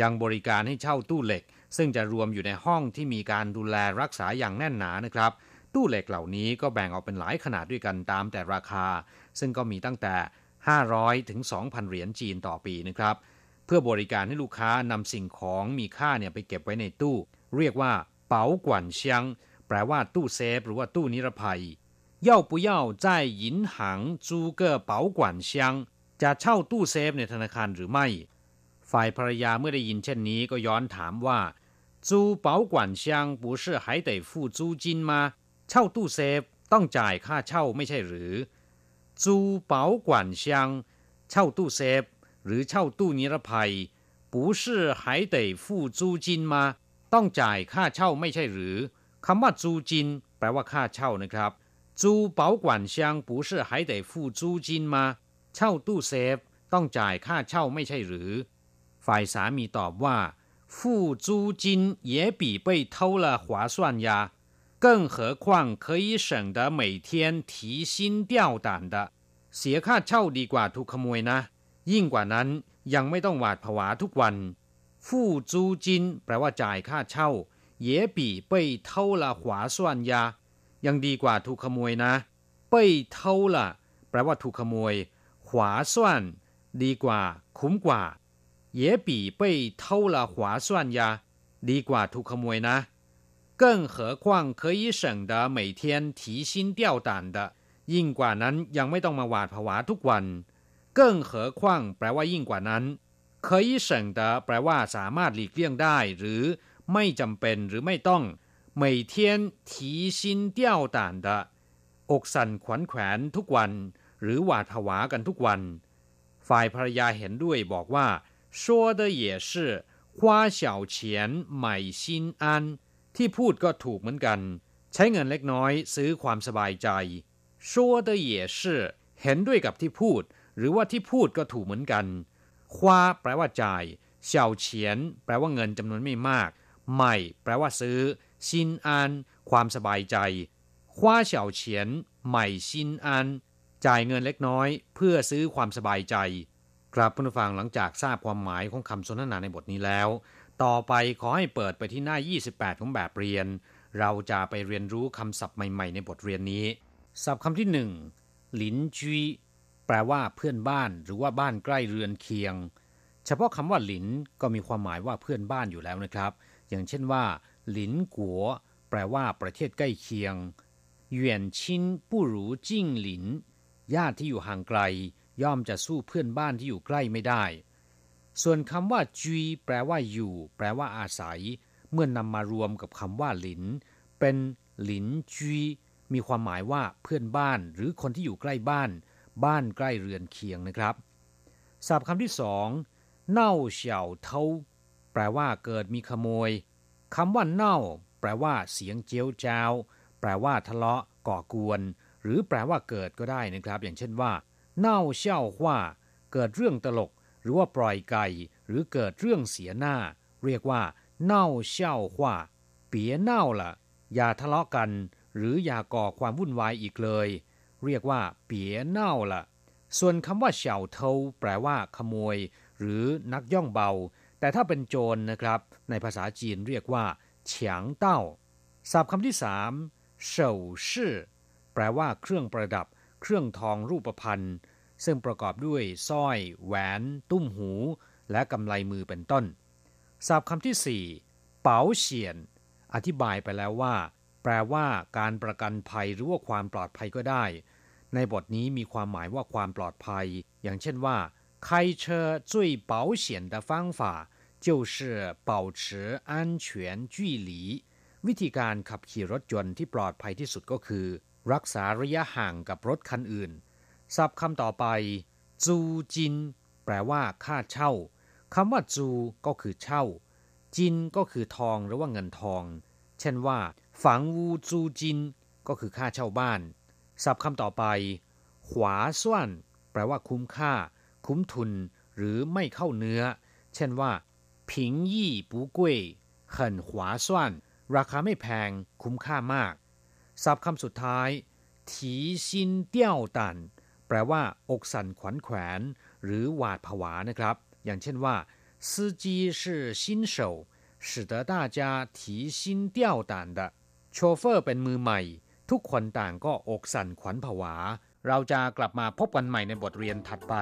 ยังบริการให้เช่าตู้เหล็กซึ่งจะรวมอยู่ในห้องที่มีการดูแลรักษาอย่างแน่นหนานะครับตู้เหล็กเหล่านี้ก็แบ่งออกเป็นหลายขนาดด้วยกันตามแต่ราคาซึ่งก็มีตั้งแต่500ถึง 2,000 เหรียญจีนต่อปีนะครับเพื่อบริการให้ลูกค้านำสิ่งของมีค่าเนี่ยไปเก็บไว้ในตู้เรียกว่าเป๋ากวนเชียง แปลว่าตู้เซฟหรือว่าตู้นิรภัย要不要在银行租个保管箱จะเช่าตู้เซฟในธนาคารหรือไม่ฝ่ายภรรยาเมื่อได้ยินเช่นนี้ก็ย้อนถามว่าจูเป๋ากั่นเชียง不是还得付租金吗เช่าตู้เซฟต้องจ่ายค่าเช่าไม่ใช่หรือจูเป๋ากั่นเชียงเช่าตู้เซฟหรือเช่าตู้นิรภัย不是还得付租金吗ต้องจ่ายค่าเช่าไม่ใช่หรือคำว่าจูจินแปลว่าค่าเช่านะครับจูเป๋ากั่นเชียง不是还得付租金吗เช่าตู้เซฟต้องจ่ายค่าเช่าไม่ใช่หรือฝ่ายสามีตอบว่าฟู่จูจิน也比被偷了划算呀更何况可以省得每天提心吊胆的เสียค่าเช่าดีกว่าถูกขโมยนะยิ่งกว่านั้นยังไม่ต้องหวาดผวาทุกวันฟู่จูจินแปลว่าจ่ายค่าเช่า也比被偷了划算呀ยังดีกว่าถูกขโมยนะ被偷了แปลว่าถูกขโมยขวาส่วนดีกว่าคุ้มกว่า也比被偷了划算呀ดีกว่าถูกขโมยนะ更何况可以省得每天提心吊胆的ยิ่งกว่านั้นยังไม่ต้องมาหวาดผวาทุกวัน更何况แปลว่ายิ่งกว่านั้น可以省得แปลว่าสามารถหลีกเลี่ยงได้หรือไม่จำเป็นหรือไม่ต้อง每天提心吊胆的อกสั่นขวัญแขวนทุกวันหรือหวาดผวากันทุกวันฝ่ายภรรยาเห็นด้วยบอกว่า说的也是花小钱买心安ที่พูดก็ถูกเหมือนกันใช้เงินเล็กน้อยซื้อความสบายใจ说的也是เห็นด้วยกับที่พูดหรือว่าที่พูดก็ถูกเหมือนกัน花แปลว่าจ่าย小钱แปลว่าเงินจำนวนไม่มากใหม่แปลว่าซื้อซินอันความสบายใจ花小钱买心安จ่ายเงินเล็กน้อยเพื่อซื้อความสบายใจครับผู้ฟังหลังจากทราบความหมายของคำสนทนาในบทนี้แล้วต่อไปขอให้เปิดไปที่หน้า28ของแบบเรียนเราจะไปเรียนรู้คำศัพท์ใหม่ๆในบทเรียนนี้ศัพท์คำที่1หลินจุยแปลว่าเพื่อนบ้านหรือว่าบ้านใกล้เรือนเคียงเฉพาะคำว่าหลินก็มีความหมายว่าเพื่อนบ้านอยู่แล้วนะครับอย่างเช่นว่าหลินกัวแปลว่าประเทศใกล้เคียง远亲不如近邻ญาติที่อยู่ห่างไกลย่อมจะสู้เพื่อนบ้านที่อยู่ใกล้ไม่ได้ส่วนคำว่าจุยแปลว่าอยู่แปลว่าอาศัยเมื่อนำมารวมกับคำว่าหลินเป็นหลินจุยมีความหมายว่าเพื่อนบ้านหรือคนที่อยู่ใกล้บ้านบ้านใกล้เรือนเคียงนะครับศัพท์คำที่สองเน่าเฉาเทาแปลว่าเกิดมีขโมยคำว่าเน่าแปลว่าเสียงเจี๊ยวจ้าวแปลว่าทะเลาะก่อกวนหรือแปลว่าเกิดก็ได้นะครับอย่างเช่นว่าเน่าเช่าว่าเกิดเรื่องตลกหรือว่าปล่อยไก่หรือเกิดเรื่องเสียหน้าเรียกว่าเน่าเช่าว่าเปียเน่าล่ะอย่าทะเลาะกันหรืออย่าก่อความวุ่นวายอีกเลยเรียกว่าเปียเน่าล่ะส่วนคำว่าเฉาเทาแปลว่าขโมยหรือนักย่องเบาแต่ถ้าเป็นโจรนะครับในภาษาจีนเรียกว่าเฉียงเต้าศัพท์คำที่สามเฉาชื่อแปลว่าเครื่องประดับเครื่องทองรูปพรรณซึ่งประกอบด้วยสร้อยแหวนตุ้มหูและกำไลมือเป็นต้นศัพท์คำที่สี่เป๋าเฉียนอธิบายไปแล้วว่าแปลว่าการประกันภัยหรือว่าความปลอดภัยก็ได้ในบทนี้มีความหมายว่าความปลอดภัยอย่างเช่นว่า开车最保险的方法就是保持安全距离วิธีการขับขี่รถยนต์ที่ปลอดภัยที่สุดก็คือรักษาระยะห่างกับรถคันอื่นศัพท์คำต่อไปจูจินแปลว่าค่าเช่าคำว่าจูก็คือเช่าจินก็คือทองหรือว่าเงินทองเช่นว่าฝังวูจูจินก็คือค่าเช่าบ้านศัพท์คำต่อไปขวาส่วนแปลว่าคุ้มค่าคุ้มทุนหรือไม่เข้าเนื้อเช่นว่าผิงยี่ปูกวยเหินขวาส่วนราคาไม่แพงคุ้มค่ามากศัพท์คำสุดท้ายถีซินเตี้ยวตันแปลว่าอกสั่นขวัญแขวนหรือหวาดผวานะครับอย่างเช่นว่า司机是新手使得大家提心吊胆的โชเฟอร์เป็นมือใหม่ทุกคนต่างก็อกสั่นขวัญผวาเราจะกลับมาพบกันใหม่ในบทเรียนถัดไป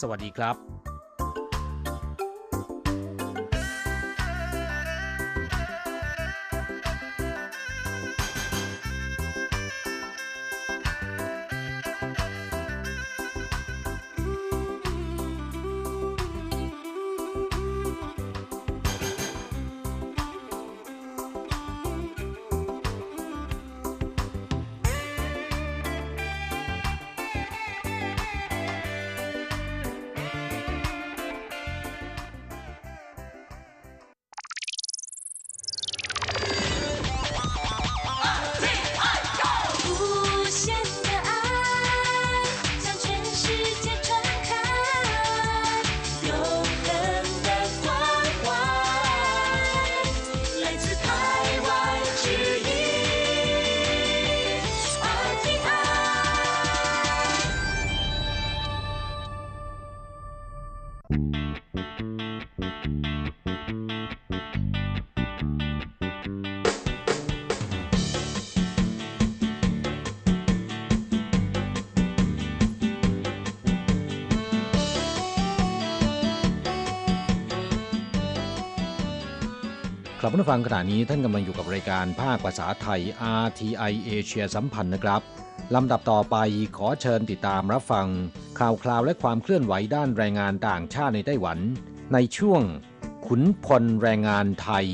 สวัสดีครับ กับผู้ฟังขณะนี้ท่านกำลังอยู่กับรายการภาคภาษาไทย RTI เอเชียสัมพันธ์นะครับลำดับต่อไปขอเชิญติดตามรับฟังข่าวคราวและความเคลื่อนไหวด้านแรงงานต่างชาติในไต้หวันในช่วงขุนพลแรงงานไทย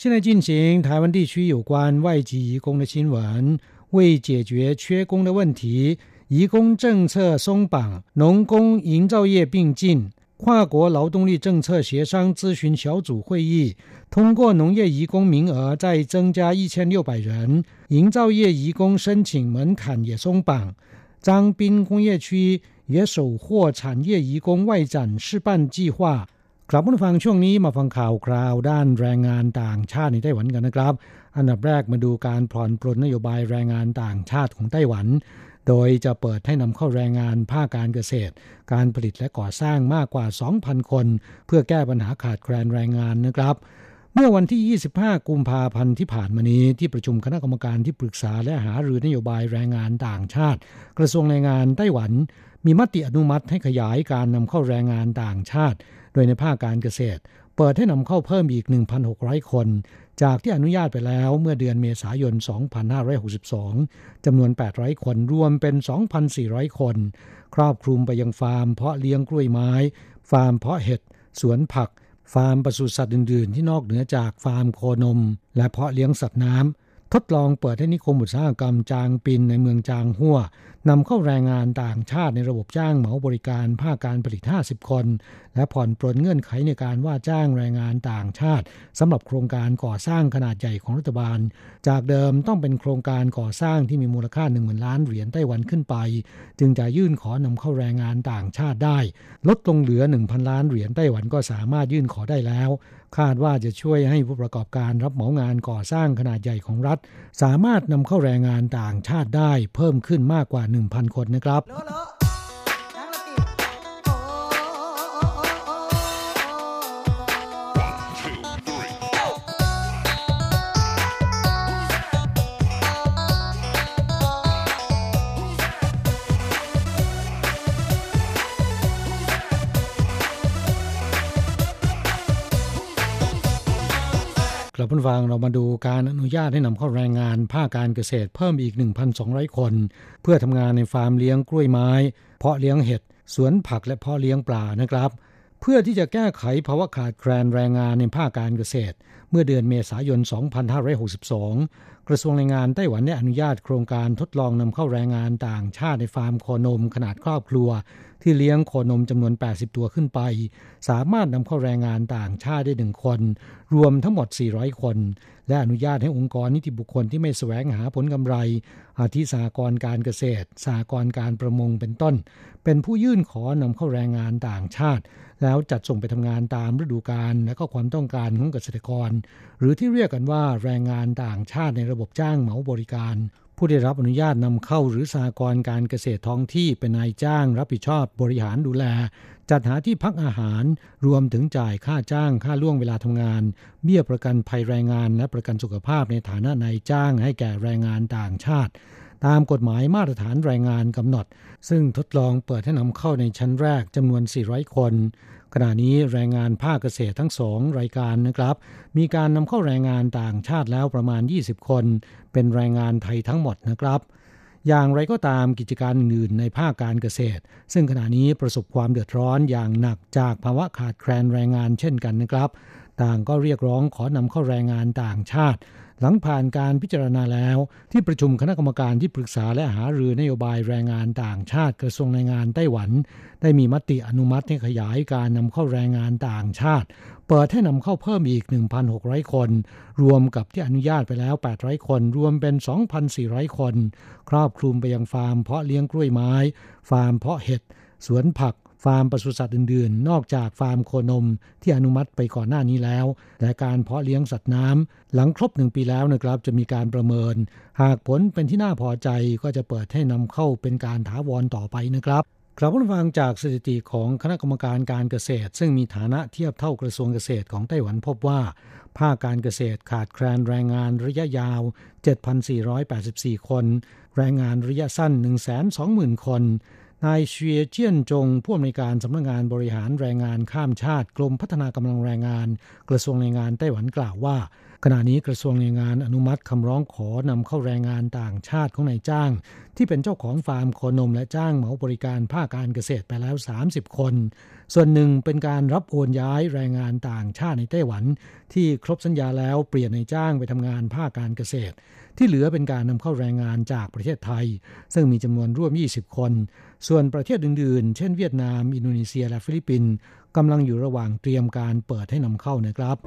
现在进行台湾地区有关外籍移工的新闻。为解决缺工的问题，移工政策松绑，农工营造业并进。跨国劳动力政策协商咨询小组会议通过农业移工名额再增加1600人，营造业移工申请门槛也松绑。彰滨工业区也首获产业移工外展示办计划。ครับผู้ฟังช่วงนี้มาฟังข่าวคราวด้านแรงงานต่างชาติในไต้หวันกันนะครับอันดับแรกมาดูการผ่อนปรนนโยบายแรงงานต่างชาติของไต้หวันโดยจะเปิดให้นำเข้าแรงงานภาคการเกษตรการผลิตและก่อสร้างมากกว่า 2,000 คนเพื่อแก้ปัญหาขาดแคลนแรงงานนะครับเมื่อวันที่25กุมภาพันธ์ที่ผ่านมานี้ที่ประชุมคณะกรรมการที่ปรึกษาและหารือนโยบายแรงงานต่างชาติกระทรวงแรงงานไต้หวันมีมติอนุมัติให้ขยายการนำเข้าแรงงานต่างชาติโดยในภาคการเกษตรเปิดให้นำเข้าเพิ่มอีก 1,600 คนจากที่อนุญาตไปแล้วเมื่อเดือนเมษายน 2562 จำนวน 800 คนรวมเป็น 2,400 คนครอบคลุมไปยังฟาร์มเพาะเลี้ยงกล้วยไม้ฟาร์มเพาะเห็ดสวนผักฟาร์มปศุสัตว์อื่นๆที่นอกเหนือจากฟาร์มโคนมและเพาะเลี้ยงสัตว์น้ำทดลองเปิดให้นิคมอุตสาหกรรมจางปินในเมืองจางฮั่วนำเข้าแรงงานต่างชาติในระบบจ้างเหมาบริการภาคการผลิต50 คนและผ่อนปรนเงื่อนไขในการว่าจ้างแรงงานต่างชาติสำหรับโครงการก่อสร้างขนาดใหญ่ของรัฐบาลจากเดิมต้องเป็นโครงการก่อสร้างที่มีมูลค่า 10,000 ล้านเหรียญไต้หวันขึ้นไปจึงจะยื่นขอนำเข้าแรงงานต่างชาติได้ลดลงเหลือ 1,000 ล้านเหรียญไต้หวันก็สามารถยื่นขอได้แล้วคาดว่าจะช่วยให้ผู้ประกอบการรับเหมางานก่อสร้างขนาดใหญ่ของรัฐสามารถนำเข้าแรงงานต่างชาติได้เพิ่มขึ้นมากกว่า1,000 คนนะครับกลับมาฟังเรามาดูการอนุญาตให้นำเข้าแรงงานภาคการเกษตรเพิ่มอีก 1,200 คนเพื่อทำงานในฟาร์มเลี้ยงกล้วยไม้เพาะเลี้ยงเห็ดสวนผักและเพาะเลี้ยงปลานะครับเพื่อที่จะแก้ไขภาวะขาดแคลนแรงงานในภาคการเกษตรเมื่อเดือนเมษายน 2562 กระทรวงแรงงานไต้หวันได้อนุญาตโครงการทดลองนำเข้าแรงงานต่างชาติในฟาร์มโคนมขนาดครอบครัวที่เลี้ยงโคนมจำนวน 80 ตัวขึ้นไปสามารถนำเข้าแรงงานต่างชาติได้ 1 คนรวมทั้งหมด 400 คนและอนุญาตให้องค์กรนิติบุคคลที่ไม่แสวงหาผลกำไรอาทิสหกรณ์การเกษตรสหกรณ์การประมงเป็นต้นเป็นผู้ยื่นขอนำเข้าแรงงานต่างชาติแล้วจัดส่งไปทำงานตามฤดูกาลและก็ความต้องการของเกษตรกรหรือที่เรียกกันว่าแรงงานต่างชาติในระบบจ้างเหมาบริการผู้ได้รับอนุญาตนำเข้าหรือสหกรณ์การเกษตรท้องที่เป็นนายจ้างรับผิดชอบบริหารดูแลจัดหาที่พักอาหารรวมถึงจ่ายค่าจ้างค่าล่วงเวลาทำงานเบี้ยประกันภัยแรงงานและประกันสุขภาพในฐานะนายจ้างให้แก่แรงงานต่างชาติตามกฎหมายมาตรฐานแรงงานกำหนดซึ่งทดลองเปิดให้นำเข้าในชั้นแรกจำนวน400 คนขณะนี้แรงงานภาคเกษตรทั้ง2รายการนะครับมีการนำเข้าแรงงานต่างชาติแล้วประมาณ20 คนเป็นแรงงานไทยทั้งหมดนะครับอย่างไรก็ตามกิจการอื่นในภาคการเกษตรซึ่งขณะนี้ประสบความเดือดร้อนอย่างหนักจากภาวะขาดแคลนแรงงานเช่นกันนะครับต่างก็เรียกร้องขอนำเข้าแรงงานต่างชาติหลังผ่านการพิจารณาแล้วที่ประชุมคณะกรรมการที่ปรึกษาและหารือนโยบายแรงงานต่างชาติกระทรวงแรงงานไต้หวันได้มีมติอนุมัติให้ขยายการนำเข้าแรงงานต่างชาติเปิดให้นำเข้าเพิ่มอีก 1,600 คนรวมกับที่อนุญาตไปแล้ว 800 คนรวมเป็น 2,400 คนครอบคลุมไปยังฟาร์มเพาะเลี้ยงกล้วยไม้ฟาร์มเพาะเห็ดสวนผักฟาร์มปศุสัตว์อื่นๆนอกจากฟาร์มโคนมที่อนุมัติไปก่อนหน้านี้แล้วและการเพาะเลี้ยงสัตว์น้ำหลังครบ1 ปีแล้วนะครับจะมีการประเมินหากผลเป็นที่น่าพอใจก็จะเปิดให้นำเข้าเป็นการถาวรต่อไปนะครับกลับมาฟังจากสถิติของคณะกรรมการการเกษตรซึ่งมีฐานะเทียบเท่ากระทรวงเกษตรของไต้หวันพบว่าภาคการเกษตรขาดแคลนแรงงานระยะยาว 7,484 คนแรงงานระยะสั้น 120,000 คน นายเฉียเจี้ยนจงผู้อำนวยการสำนักงานบริหารแรงงานข้ามชาติกรมพัฒนากำลังแรงงานกระทรวงแรงงานไต้หวันกล่าวว่าขณะนี้กระทรวงแรงงานอนุมัติคำร้องขอนำเข้าแรงงานต่างชาติของนายจ้างที่เป็นเจ้าของฟาร์มโคนมและจ้างเหมาบริการภาคการเกษตรไปแล้ว30คนส่วนหนึ่งเป็นการรับโอนย้ายแรงงานต่างชาติในไต้หวันที่ครบสัญญาแล้วเปลี่ยนนายจ้างไปทำงานภาคการเกษตรที่เหลือเป็นการนำเข้าแรงงานจากประเทศไทยซึ่งมีจำนวนร่วม20คนส่วนประเทศอื่นๆเช่นเวียดนามอินโดนีเซียและฟิลิปปินส์กำลังอยู่ระหว่างเตรียมการเปิดให้นำเข้านะครับ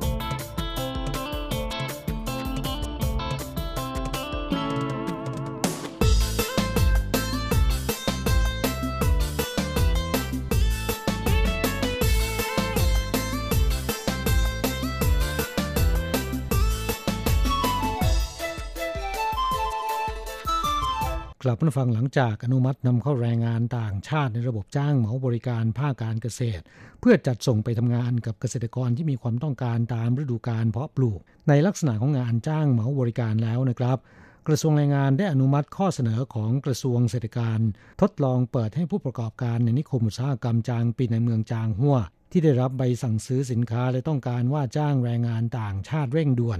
กลับมาฟังหลังจากอนุมัตินำเข้าแรงงานต่างชาติในระบบจ้างเหมาบริการภาคการเกษตรเพื่อจัดส่งไปทำงานกับเกษตรกรที่มีความต้องการตามฤดูกาลเพาะปลูกในลักษณะของงานจ้างเหมาบริการแล้วนะครับกระทรวงแรงงานได้อนุมัติข้อเสนอของกระทรวงเศรษฐกิจทดลองเปิดให้ผู้ประกอบการในนิคมอุตสาหกรรมจางปินในเมืองจางฮั่วที่ได้รับใบสั่งซื้อสินค้าและต้องการว่าจ้างแรงงานต่างชาติเร่งด่วน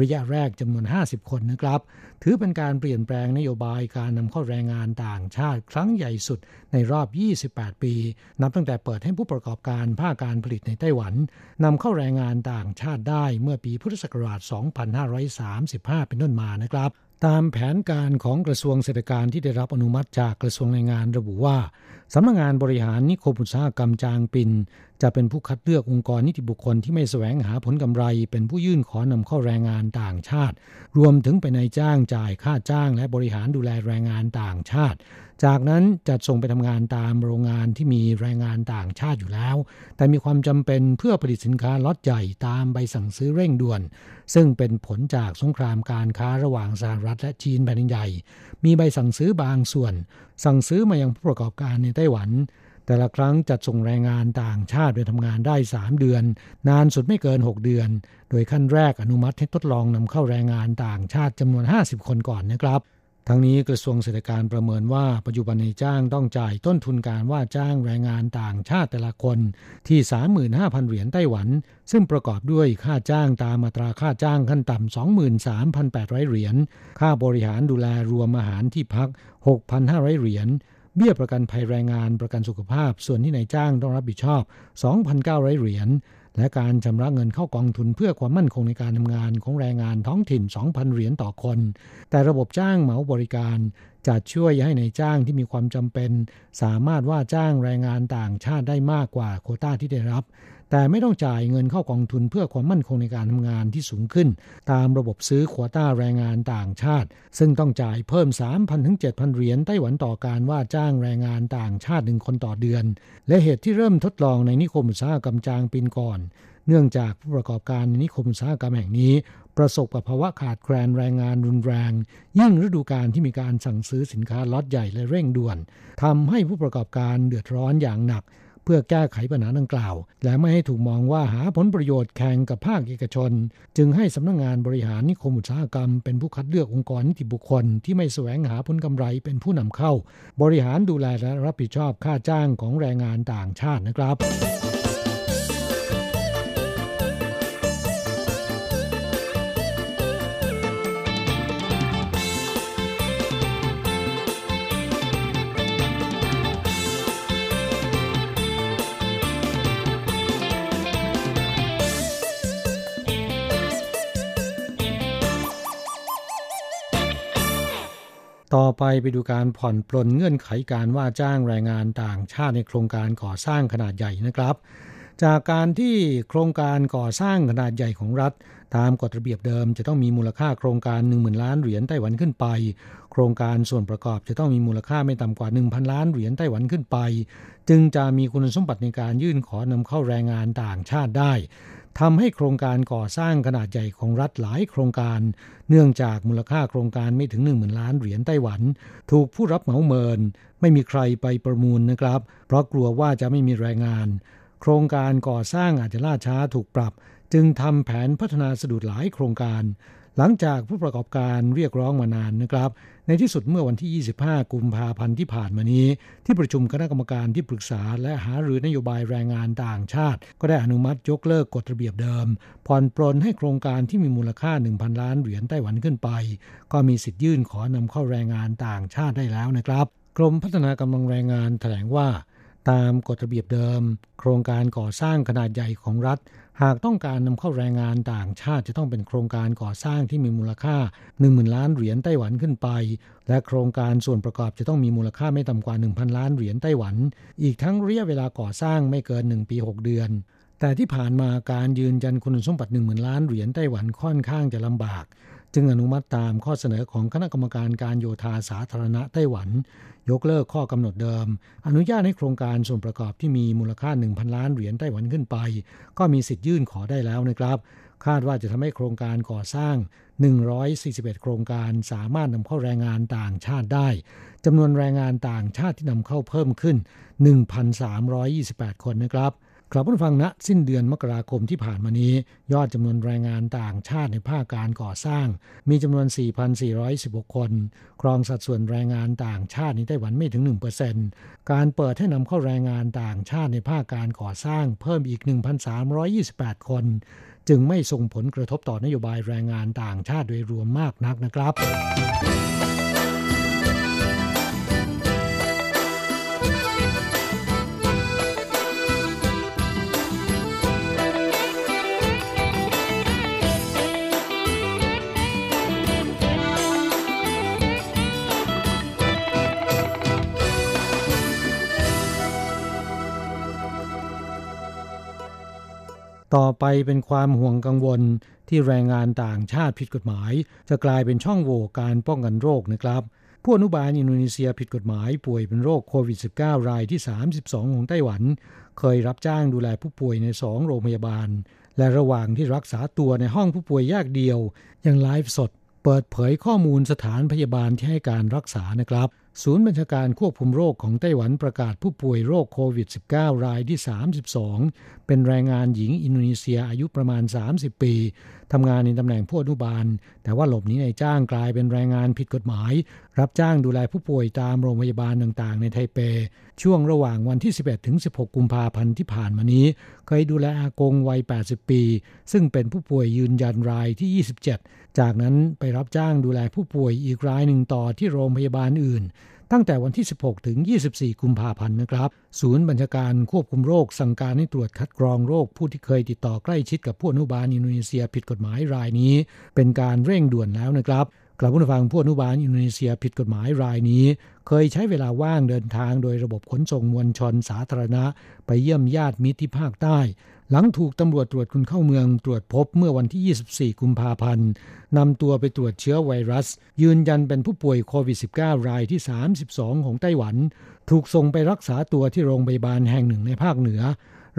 ระยะแรกจำนวน50คนนะครับถือเป็นการเปลี่ยนแปลงนโยบายการนำเข้าแรงงานต่างชาติครั้งใหญ่สุดในรอบ28ปีนับตั้งแต่เปิดให้ผู้ประกอบการภาคการผลิตในไต้หวันนำเข้าแรงงานต่างชาติได้เมื่อปีพุทธศักราช2535เป็นต้นมานะครับตามแผนการของกระทรวงเศรษฐกิจที่ได้รับอนุมัติจากกระทรวงแรงงานระบุว่าสำนักงานบริหารนิคมอุตสาหกรรมจางปินจะเป็นผู้คัดเลือกองค์กรนิติบุคคลที่ไม่แสวงหาผลกำไรเป็นผู้ยื่นขอนำเข้าแรงงานต่างชาติรวมถึงเป็นนายจ้างจ่ายค่าจ้างและบริหารดูแลแรงงานต่างชาติจากนั้นจัดส่งไปทำงานตามโรงงานที่มีแรงงานต่างชาติอยู่แล้วแต่มีความจำเป็นเพื่อผลิตสินค้าล็อตใหญ่ตามใบสั่งซื้อเร่งด่วนซึ่งเป็นผลจากสงครามการค้าระหว่างสหรัฐและจีนแผ่นดินใหญ่มีใบสั่งซื้อบางส่วนสั่งซื้อมายังผู้ประกอบการในไต้หวันแต่ละครั้งจัดส่งแรงงานต่างชาติไปทำงานได้3เดือนนานสุดไม่เกิน6เดือนโดยขั้นแรกอนุมัติให้ทดลองนำเข้าแรงงานต่างชาติจำนวน50คนก่อนนะครับทั้งนี้กระทรวงเศรษฐกิจประเมินว่าปัจจุบันนายจ้างต้องจ่ายต้นทุนการว่าจ้างแรงงานต่างชาติแต่ละคนที่ 35,000 เหรียญไต้หวันซึ่งประกอบด้วยค่าจ้างตามอัตราค่าจ้างขั้นต่ำ 23,800 เหรียญค่าบริหารดูแลรวมอาหารที่พัก 6,500 เหรียญเบี้ยประกันภัยแรงงานประกันสุขภาพส่วนที่นายจ้างต้องรับผิดชอบ 2,900 เหรียญและการชำระเงินเข้ากองทุนเพื่อความมั่นคงในการทำงานของแรงงานท้องถิ่น 2,000 เหรียญต่อคนแต่ระบบจ้างเหมาบริการจะช่วยให้นายจ้างที่มีความจำเป็นสามารถว่าจ้างแรงงานต่างชาติได้มากกว่าโควต้าที่ได้รับแต่ไม่ต้องจ่ายเงินเข้ากองทุนเพื่อความมั่นคงในการทำงานที่สูงขึ้นตามระบบซื้อโควต้าแรงงานต่างชาติซึ่งต้องจ่ายเพิ่ม 3,000 ถึง 7,000 เหรียญไต้หวันต่อการว่าจ้างแรงงานต่างชาติ1คนต่อเดือนและเหตุที่เริ่มทดลองในนิคมอุตสาหกรรมจางปินก่อนเนื่องจากผู้ประกอบการในนิคมอุตสาหกรรมแห่งนี้ประสบกับภาวะขาดแคลนแรงงานรุนแรงยิ่งฤดูกาลที่มีการสั่งซื้อสินค้าล็อตใหญ่และเร่งด่วนทำให้ผู้ประกอบการเดือดร้อนอย่างหนักเพื่อแก้ไขปัญหาดังกล่าวและไม่ให้ถูกมองว่าหาผลประโยชน์แข่งกับภาคเอกชนจึงให้สำนักงานบริหารนิคมอุตสาหกรรมเป็นผู้คัดเลือกองค์กรนิติบุคคลที่ไม่แสวงหาผลกำไรเป็นผู้นำเข้าบริหารดูแลและรับผิดชอบค่าจ้างของแรงงานต่างชาตินะครับต่อไปดูการผ่อนปลนเงื่อนไขการว่าจ้างแรงงานต่างชาติในโครงการก่อสร้างขนาดใหญ่นะครับจากการที่โครงการก่อสร้างขนาดใหญ่ของรัฐตามกฎระเบียบเดิมจะต้องมีมูลค่าโครงการ 10,000 ล้านเหรียญไต้หวันขึ้นไปโครงการส่วนประกอบจะต้องมีมูลค่าไม่ต่ำกว่า 1,000 ล้านเหรียญไต้หวันขึ้นไปจึงจะมีคุณสมบัติในการยื่นขอนำเข้าแรงงานต่างชาติได้ทำให้โครงการก่อสร้างขนาดใหญ่ของรัฐหลายโครงการเนื่องจากมูลค่าโครงการไม่ถึง 10,000 ล้านเหรียญไต้หวันถูกผู้รับเหมาเมินไม่มีใครไปประมูลนะครับเพราะกลัวว่าจะไม่มีแรงงานโครงการก่อสร้างอาจจะล่าช้าถูกปรับ จึงทำแผนพัฒนาสะดุดหลายโครงการหลังจากผู้ประกอบการเรียกร้องมานานนะครับในที่สุดเมื่อวันที่25กุมภาพันธ์ที่ผ่านมานี้ที่ประชุมคณะกรรมการที่ปรึกษาและหารือนโยบายแรงงานต่างชาติก็ได้อนุมัติยกเลิกกฎระเบียบเดิมผ่อนปรนให้โครงการที่มีมูลค่า 1,000 ล้านเหรียญไต้หวันขึ้นไปก็มีสิทธิ์ยื่นขอนำเข้าแรงงานต่างชาติได้แล้วนะครับกรมพัฒนากำลังแรงงานแถลงว่าตามกฎระเบียบเดิมโครงการก่อสร้างขนาดใหญ่ของรัฐหากต้องการนำเข้าแรงงานต่างชาติจะต้องเป็นโครงการก่อสร้างที่มีมูลค่า 10,000 ล้านเหรียญไต้หวันขึ้นไปและโครงการส่วนประกอบจะต้องมีมูลค่าไม่ต่ำกว่า 1,000 ล้านเหรียญไต้หวันอีกทั้งระยะเวลาก่อสร้างไม่เกิน1ปี6เดือนแต่ที่ผ่านมาการยืนยันคุณสมบัติ 10,000 ล้านเหรียญไต้หวันค่อนข้างจะลำบากจึงอนุมัติตามข้อเสนอของคณะกรรมการการโยธาสาธารณะไต้หวันยกเลิกข้อกำหนดเดิมอนุญาตให้โครงการส่วนประกอบที่มีมูลค่า 1,000 ล้านเหรียญไต้หวันขึ้นไปก็มีสิทธิ์ยื่นขอได้แล้วนะครับคาดว่าจะทำให้โครงการก่อสร้าง141โครงการสามารถนำเข้าแรงงานต่างชาติได้จำนวนแรงงานต่างชาติที่นำเข้าเพิ่มขึ้น 1,328 คนนะครับกลับมาฟังณสิ้นเดือนมกราคมที่ผ่านมานี้ยอดจำนวนแรงงานต่างชาติในภาคการก่อสร้างมีจำนวน 4,416 คนครองสัดส่วนแรงงานต่างชาติในไต้หวันไม่ถึง 1% การเปิดให้นำเข้าแรงงานต่างชาติในภาคการก่อสร้างเพิ่มอีก 1,328 คนจึงไม่ส่งผลกระทบต่อนโยบายแรงงานต่างชาติโดยรวมมากนักนะครับต่อไปเป็นความห่วงกังวลที่แรงงานต่างชาติผิดกฎหมายจะกลายเป็นช่องโหว่การป้องกันโรคนะครับผู้อนุบาลอินโดนีเซียผิดกฎหมายป่วยเป็นโรคโควิด -19 รายที่32ของไต้หวันเคยรับจ้างดูแลผู้ป่วยใน2โรงพยาบาลและระหว่างที่รักษาตัวในห้องผู้ป่วยแยกเดียวยังไลฟ์สดเปิดเผยข้อมูลสถานพยาบาลที่ให้การรักษานะครับศูนย์บัญชาการควบคุมโรคของไต้หวันประกาศผู้ป่วยโรคโควิด -19 รายที่32เป็นแรงงานหญิงอินโดนีเซียอายุประมาณ30ปีทำงานในตำแหน่งผู้อนุบาลแต่ว่าหลบหนีนายจ้างกลายเป็นแรงงานผิดกฎหมายรับจ้างดูแลผู้ป่วยตามโรงพยาบาลต่างๆในไทเปช่วงระหว่างวันที่11ถึง16กุมภาพันธ์ที่ผ่านมานี้เคยดูแลอากงวัย80ปีซึ่งเป็นผู้ป่วยยืนยันรายที่27จากนั้นไปรับจ้างดูแลผู้ป่วยอีกรายหนึ่งต่อที่โรงพยาบาลอื่นตั้งแต่วันที่16ถึง24กุมภาพันธ์นะครับศูนย์บัญชาการควบคุมโรคสั่งการให้ตรวจคัดกรองโรคผู้ที่เคยติดต่อใกล้ชิดกับผู้อนุบาลอินโดนีเซียผิดกฎหมายรายนี้เป็นการเร่งด่วนแล้วนะครับกลับผู้ฟังผู้อนุบาลอินโดนีเซียผิดกฎหมายรายนี้เคยใช้เวลาว่างเดินทางโดยระบบขนส่งมวลชนสาธารณะไปเยี่ยมญาติมิตรที่ภาคใต้หลังถูกตำรวจตรวจคนเข้าเมืองตรวจพบเมื่อวันที่24กุมภาพันธ์นำตัวไปตรวจเชื้อไวรัสยืนยันเป็นผู้ป่วยโควิด -19 รายที่32ของไต้หวันถูกส่งไปรักษาตัวที่โรงพยาบาลแห่งหนึ่งในภาคเหนือ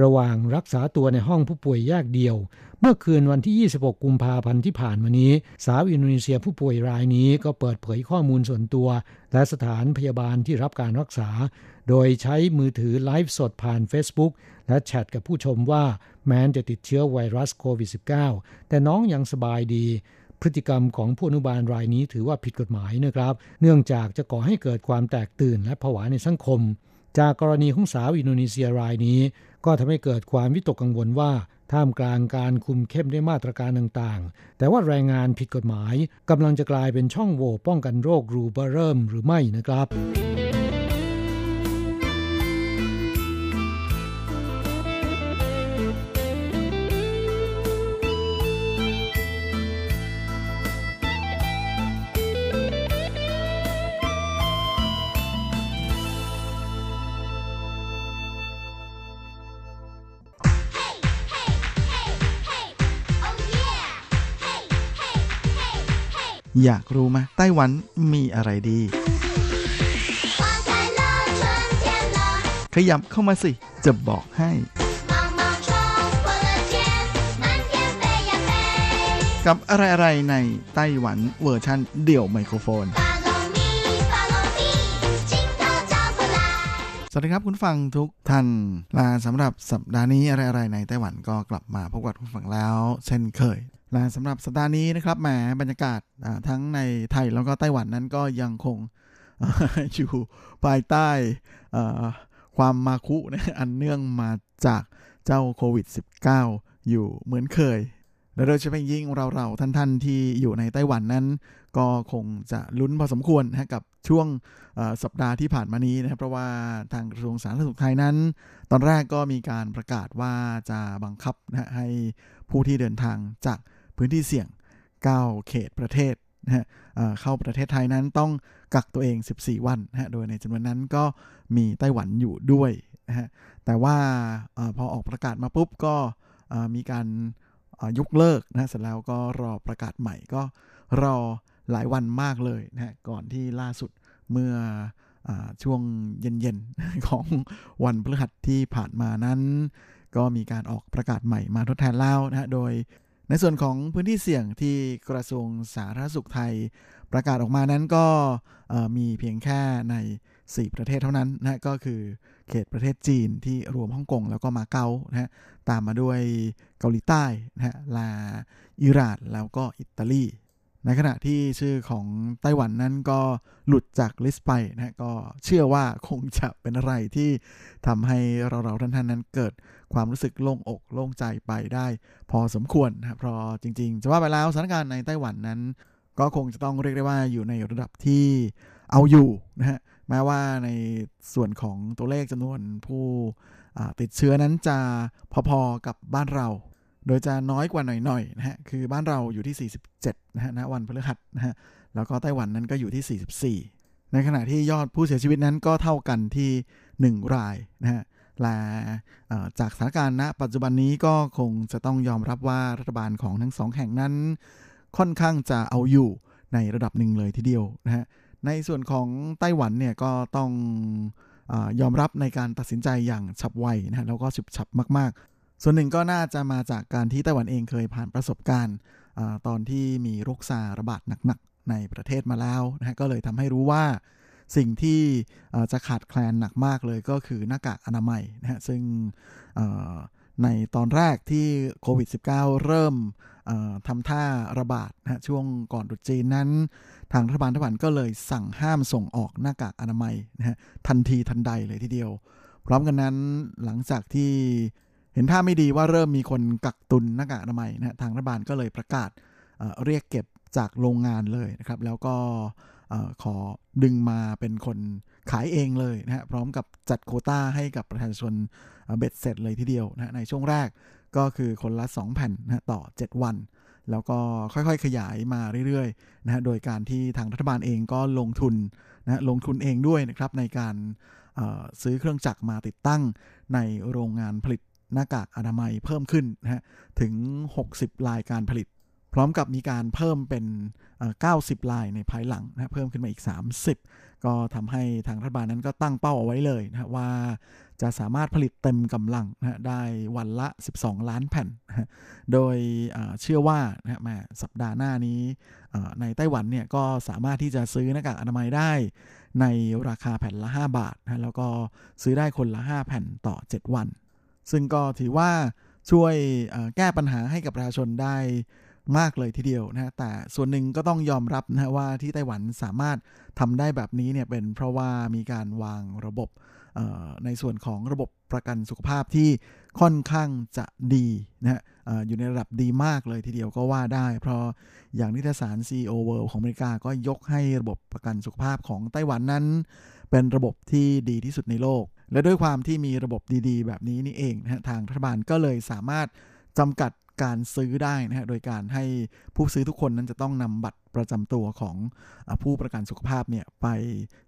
ระหว่างรักษาตัวในห้องผู้ป่วยแยกเดียวเมื่อคืนวันที่26กุมภาพันธ์ที่ผ่านมานี้สาวอินโดนีเซียผู้ป่วยรายนี้ก็เปิดเผยข้อมูลส่วนตัวและสถานพยาบาลที่รับการรักษาโดยใช้มือถือไลฟ์สดผ่าน Facebook และแชทกับผู้ชมว่าแม้จะติดเชื้อไวรัสโควิด -19 แต่น้องยังสบายดีพฤติกรรมของผู้อนุบาลรายนี้ถือว่าผิดกฎหมายนะครับเนื่องจากจะก่อให้เกิดความแตกตื่นและผวาในสังคมจากกรณีของสาวอินโดนีเซียรายนี้ก็ทำให้เกิดความวิตกกังวลว่าท่ามกลางการคุมเข้มด้วยมาตรการต่างๆแต่ว่าแรงงานผิดกฎหมายกำลังจะกลายเป็นช่องโหว่ป้องกันโรครูเบอเริ่มหรือไม่นะครับอยากรู้ไหมไต้หวันมีอะไรดีขยับเข้ามาสิจะบอกให้กับอะไรๆในไต้หวันเวอร์ชันเดี่ยวไมโครโฟน สวัสดีครับคุณฟังทุกท่านลาสำหรับสัปดาห์นี้อะไรๆในไต้หวันก็กลับมาพบกับคุณฟังแล้วเช่นเคยลาสำหรับสัปดาห์นี้นะครับแหมบรรยากาศทั้งในไทยแล้วก็ไต้หวันนั้นก็ยังคง อยู่ภายใต้ความมาคุนะอันเนื่องมาจากเจ้าโควิด -19 อยู่เหมือนเคยโดยเฉพาะยิ่งเราๆท่านๆที่อยู่ในไต้หวันนั้นก็คงจะลุ้นพอสมควรนะกับช่วงสัปดาห์ที่ผ่านมานี้นะครับเพราะว่าทางกระทรวงสาธารณสุขไทยนั้นตอนแรกก็มีการประกาศว่าจะบังคับนะให้ผู้ที่เดินทางจากพื้นที่เสี่ยง9เขตประเทศนะเข้าประเทศไทยนั้นต้องกักตัวเอง14วันนะโดยในจำนวนนั้นก็มีไต้หวันอยู่ด้วยนะฮะแต่ว่าพอออกประกาศมาปุ๊บก็มีการยกเลิกนะเสร็จแล้วก็รอประกาศใหม่ก็รอหลายวันมากเลยนะก่อนที่ล่าสุดเมื่อช่วงเย็นๆของวันพฤหัสที่ผ่านมานั้นก็มีการออกประกาศใหม่มาทดแทนแล้วนะโดยในส่วนของพื้นที่เสี่ยงที่กระทรวงสาธารณสุขไทยประกาศออกมานั้นก็มีเพียงแค่ใน4ประเทศเท่านั้นนะก็คือเขตประเทศจีนที่รวมฮ่องกงแล้วก็มาเก๊านะฮะตามมาด้วยเกาหลีใต้นะฮะลาอิหร่านแล้วก็อิตาลีในขณะที่ชื่อของไต้หวันนั้นก็หลุดจากลิสต์ไปนะฮะก็เชื่อว่าคงจะเป็นอะไรที่ทำให้เราๆท่านๆนั้นเกิดความรู้สึกโล่งอกโล่งใจไปได้พอสมควรนะเพราะจริงๆจะว่าไปแล้วสถานการณ์ในไต้หวันนั้นก็คงจะต้องเรียกได้ว่าอยู่ในระดับที่เอาอยู่นะฮะแม้ว่าในส่วนของตัวเลขจำนวนผู้ติดเชื้อนั้นจะพอๆกับบ้านเราโดยจะน้อยกว่าหน่อยๆนะฮะคือบ้านเราอยู่ที่47นะฮะณวันพฤหัสนะฮะแล้วก็ไต้หวันนั้นก็อยู่ที่44ในขณะที่ยอดผู้เสียชีวิตนั้นก็เท่ากันที่1รายนะฮะและจากสถานการณ์ณปัจจุบันนี้ก็คงจะต้องยอมรับว่ารัฐบาลของทั้งสองแห่งนั้นค่อนข้างจะเอาอยู่ในระดับหนึ่งเลยทีเดียวนะฮะในส่วนของไต้หวันเนี่ยก็ต้องยอมรับในการตัดสินใจอย่างฉับไวนะฮะแล้วก็ฉุบฉับมากๆส่วนหนึ่งก็น่าจะมาจากการที่ไต้หวันเองเคยผ่านประสบการณ์ตอนที่มีโรคซาร์ระบาดหนักๆในประเทศมาแล้วนะฮะก็เลยทำให้รู้ว่าสิ่งที่จะขาดแคลนหนักมากเลยก็คือหน้ากากอนามัยนะฮะซึ่งในตอนแรกที่โควิด -19 เริ่มทำท่าระบาดนะช่วงก่อนตรุษจีนนั้นทางรัฐบาลไต้หวันก็เลยสั่งห้ามส่งออกหน้ากากอนามัยนะฮะทันทีทันใดเลยทีเดียวพร้อมกันนั้นหลังจากที่เห็นท่าไม่ดีว่าเริ่มมีคนกักตุนหน้ากากอนามัยนะทางรัฐบาลก็เลยประกาศเรียกเก็บจากโรงงานเลยนะครับแล้วก็ขอดึงมาเป็นคนขายเองเลยนะฮะพร้อมกับจัดโควต้าให้กับประชาชนเบ็ดเสร็จเลยทีเดียวนะในช่วงแรกก็คือคนละ2แผ่นนะต่อ7วันแล้วก็ค่อยๆขยายมาเรื่อยๆนะฮะโดยการที่ทางรัฐบาลเองก็ลงทุนนะลงทุนเองด้วยนะครับในการซื้อเครื่องจักรมาติดตั้งในโรงงานผลิตหน้ากากอนามัยเพิ่มขึ้นนะฮะถึง60รายการผลิตพร้อมกับมีการเพิ่มเป็น90รายในภายหลังนะเพิ่มขึ้นมาอีก30ก็ทำให้ทางรัฐบาลนั้นก็ตั้งเป้าเอาไว้เลยนะว่าจะสามารถผลิตเต็มกำลังนะได้วันละ12ล้านแผ่นนะโดยเชื่อว่านะมาสัปดาห์หน้านี้ในไต้หวันเนี่ยก็สามารถที่จะซื้อหน้ากากอนามัยได้ในราคาแผ่นละ5บาทนะแล้วก็ซื้อได้คนละ5แผ่นต่อ7วันซึ่งก็ถือว่าช่วยแก้ปัญหาให้กับประชาชนได้มากเลยทีเดียวนะแต่ส่วนหนึ่งก็ต้องยอมรับนะว่าที่ไต้หวันสามารถทำได้แบบนี้เนี่ยเป็นเพราะว่ามีการวางระบบในส่วนของระบบประกันสุขภาพที่ค่อนข้างจะดีนะอยู่ในระดับดีมากเลยทีเดียวก็ว่าได้เพราะอย่างนิตยสาร CEO World ของอเมริกาก็ยกให้ระบบประกันสุขภาพของไต้หวันนั้นเป็นระบบที่ดีที่สุดในโลกและด้วยความที่มีระบบดีๆแบบนี้นี่เองนะทางรัฐบาลก็เลยสามารถจำกัดการซื้อได้นะฮะโดยการให้ผู้ซื้อทุกคนนั้นจะต้องนำบัตรประจำตัวของผู้ประกันสุขภาพเนี่ยไป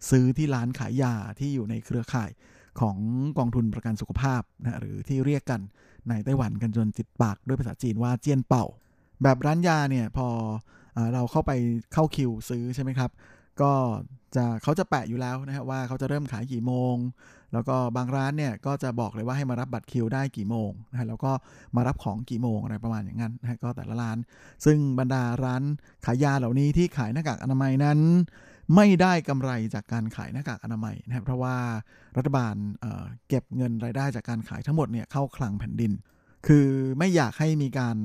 ซื้อที่ร้านขายยาที่อยู่ในเครือข่ายของกองทุนประกันสุขภาพนะหรือที่เรียกกันในไต้หวันกันจนติดปากด้วยภาษาจีนว่าเจี้ยนเป่าแบบร้านยาเนี่ยพอเราเข้าคิวซื้อใช่ไหมครับก็เขาจะแปะอยู่แล้วนะฮะว่าเขาจะเริ่มขายกี่โมงแล้วก็บางร้านเนี่ยก็จะบอกเลยว่าให้มารับบัตรคิวได้กี่โมงนะฮะแล้วก็มารับของกี่โมงอะไรประมาณอย่างนั้นนะฮะก็แต่ละร้านซึ่งบรรดาร้านขายยาเหล่านี้ที่ขายหน้ากากอนามัยนั้น ไม่ได้กำไรจากการขายหน้ากากอนามัยนะครับเพราะว่ารัฐบาลเก็บเงินรายได้จากการขายทั้งหมดเนี่ยเข้าคลังแผ่นดินคือไม่อยากให้มีการ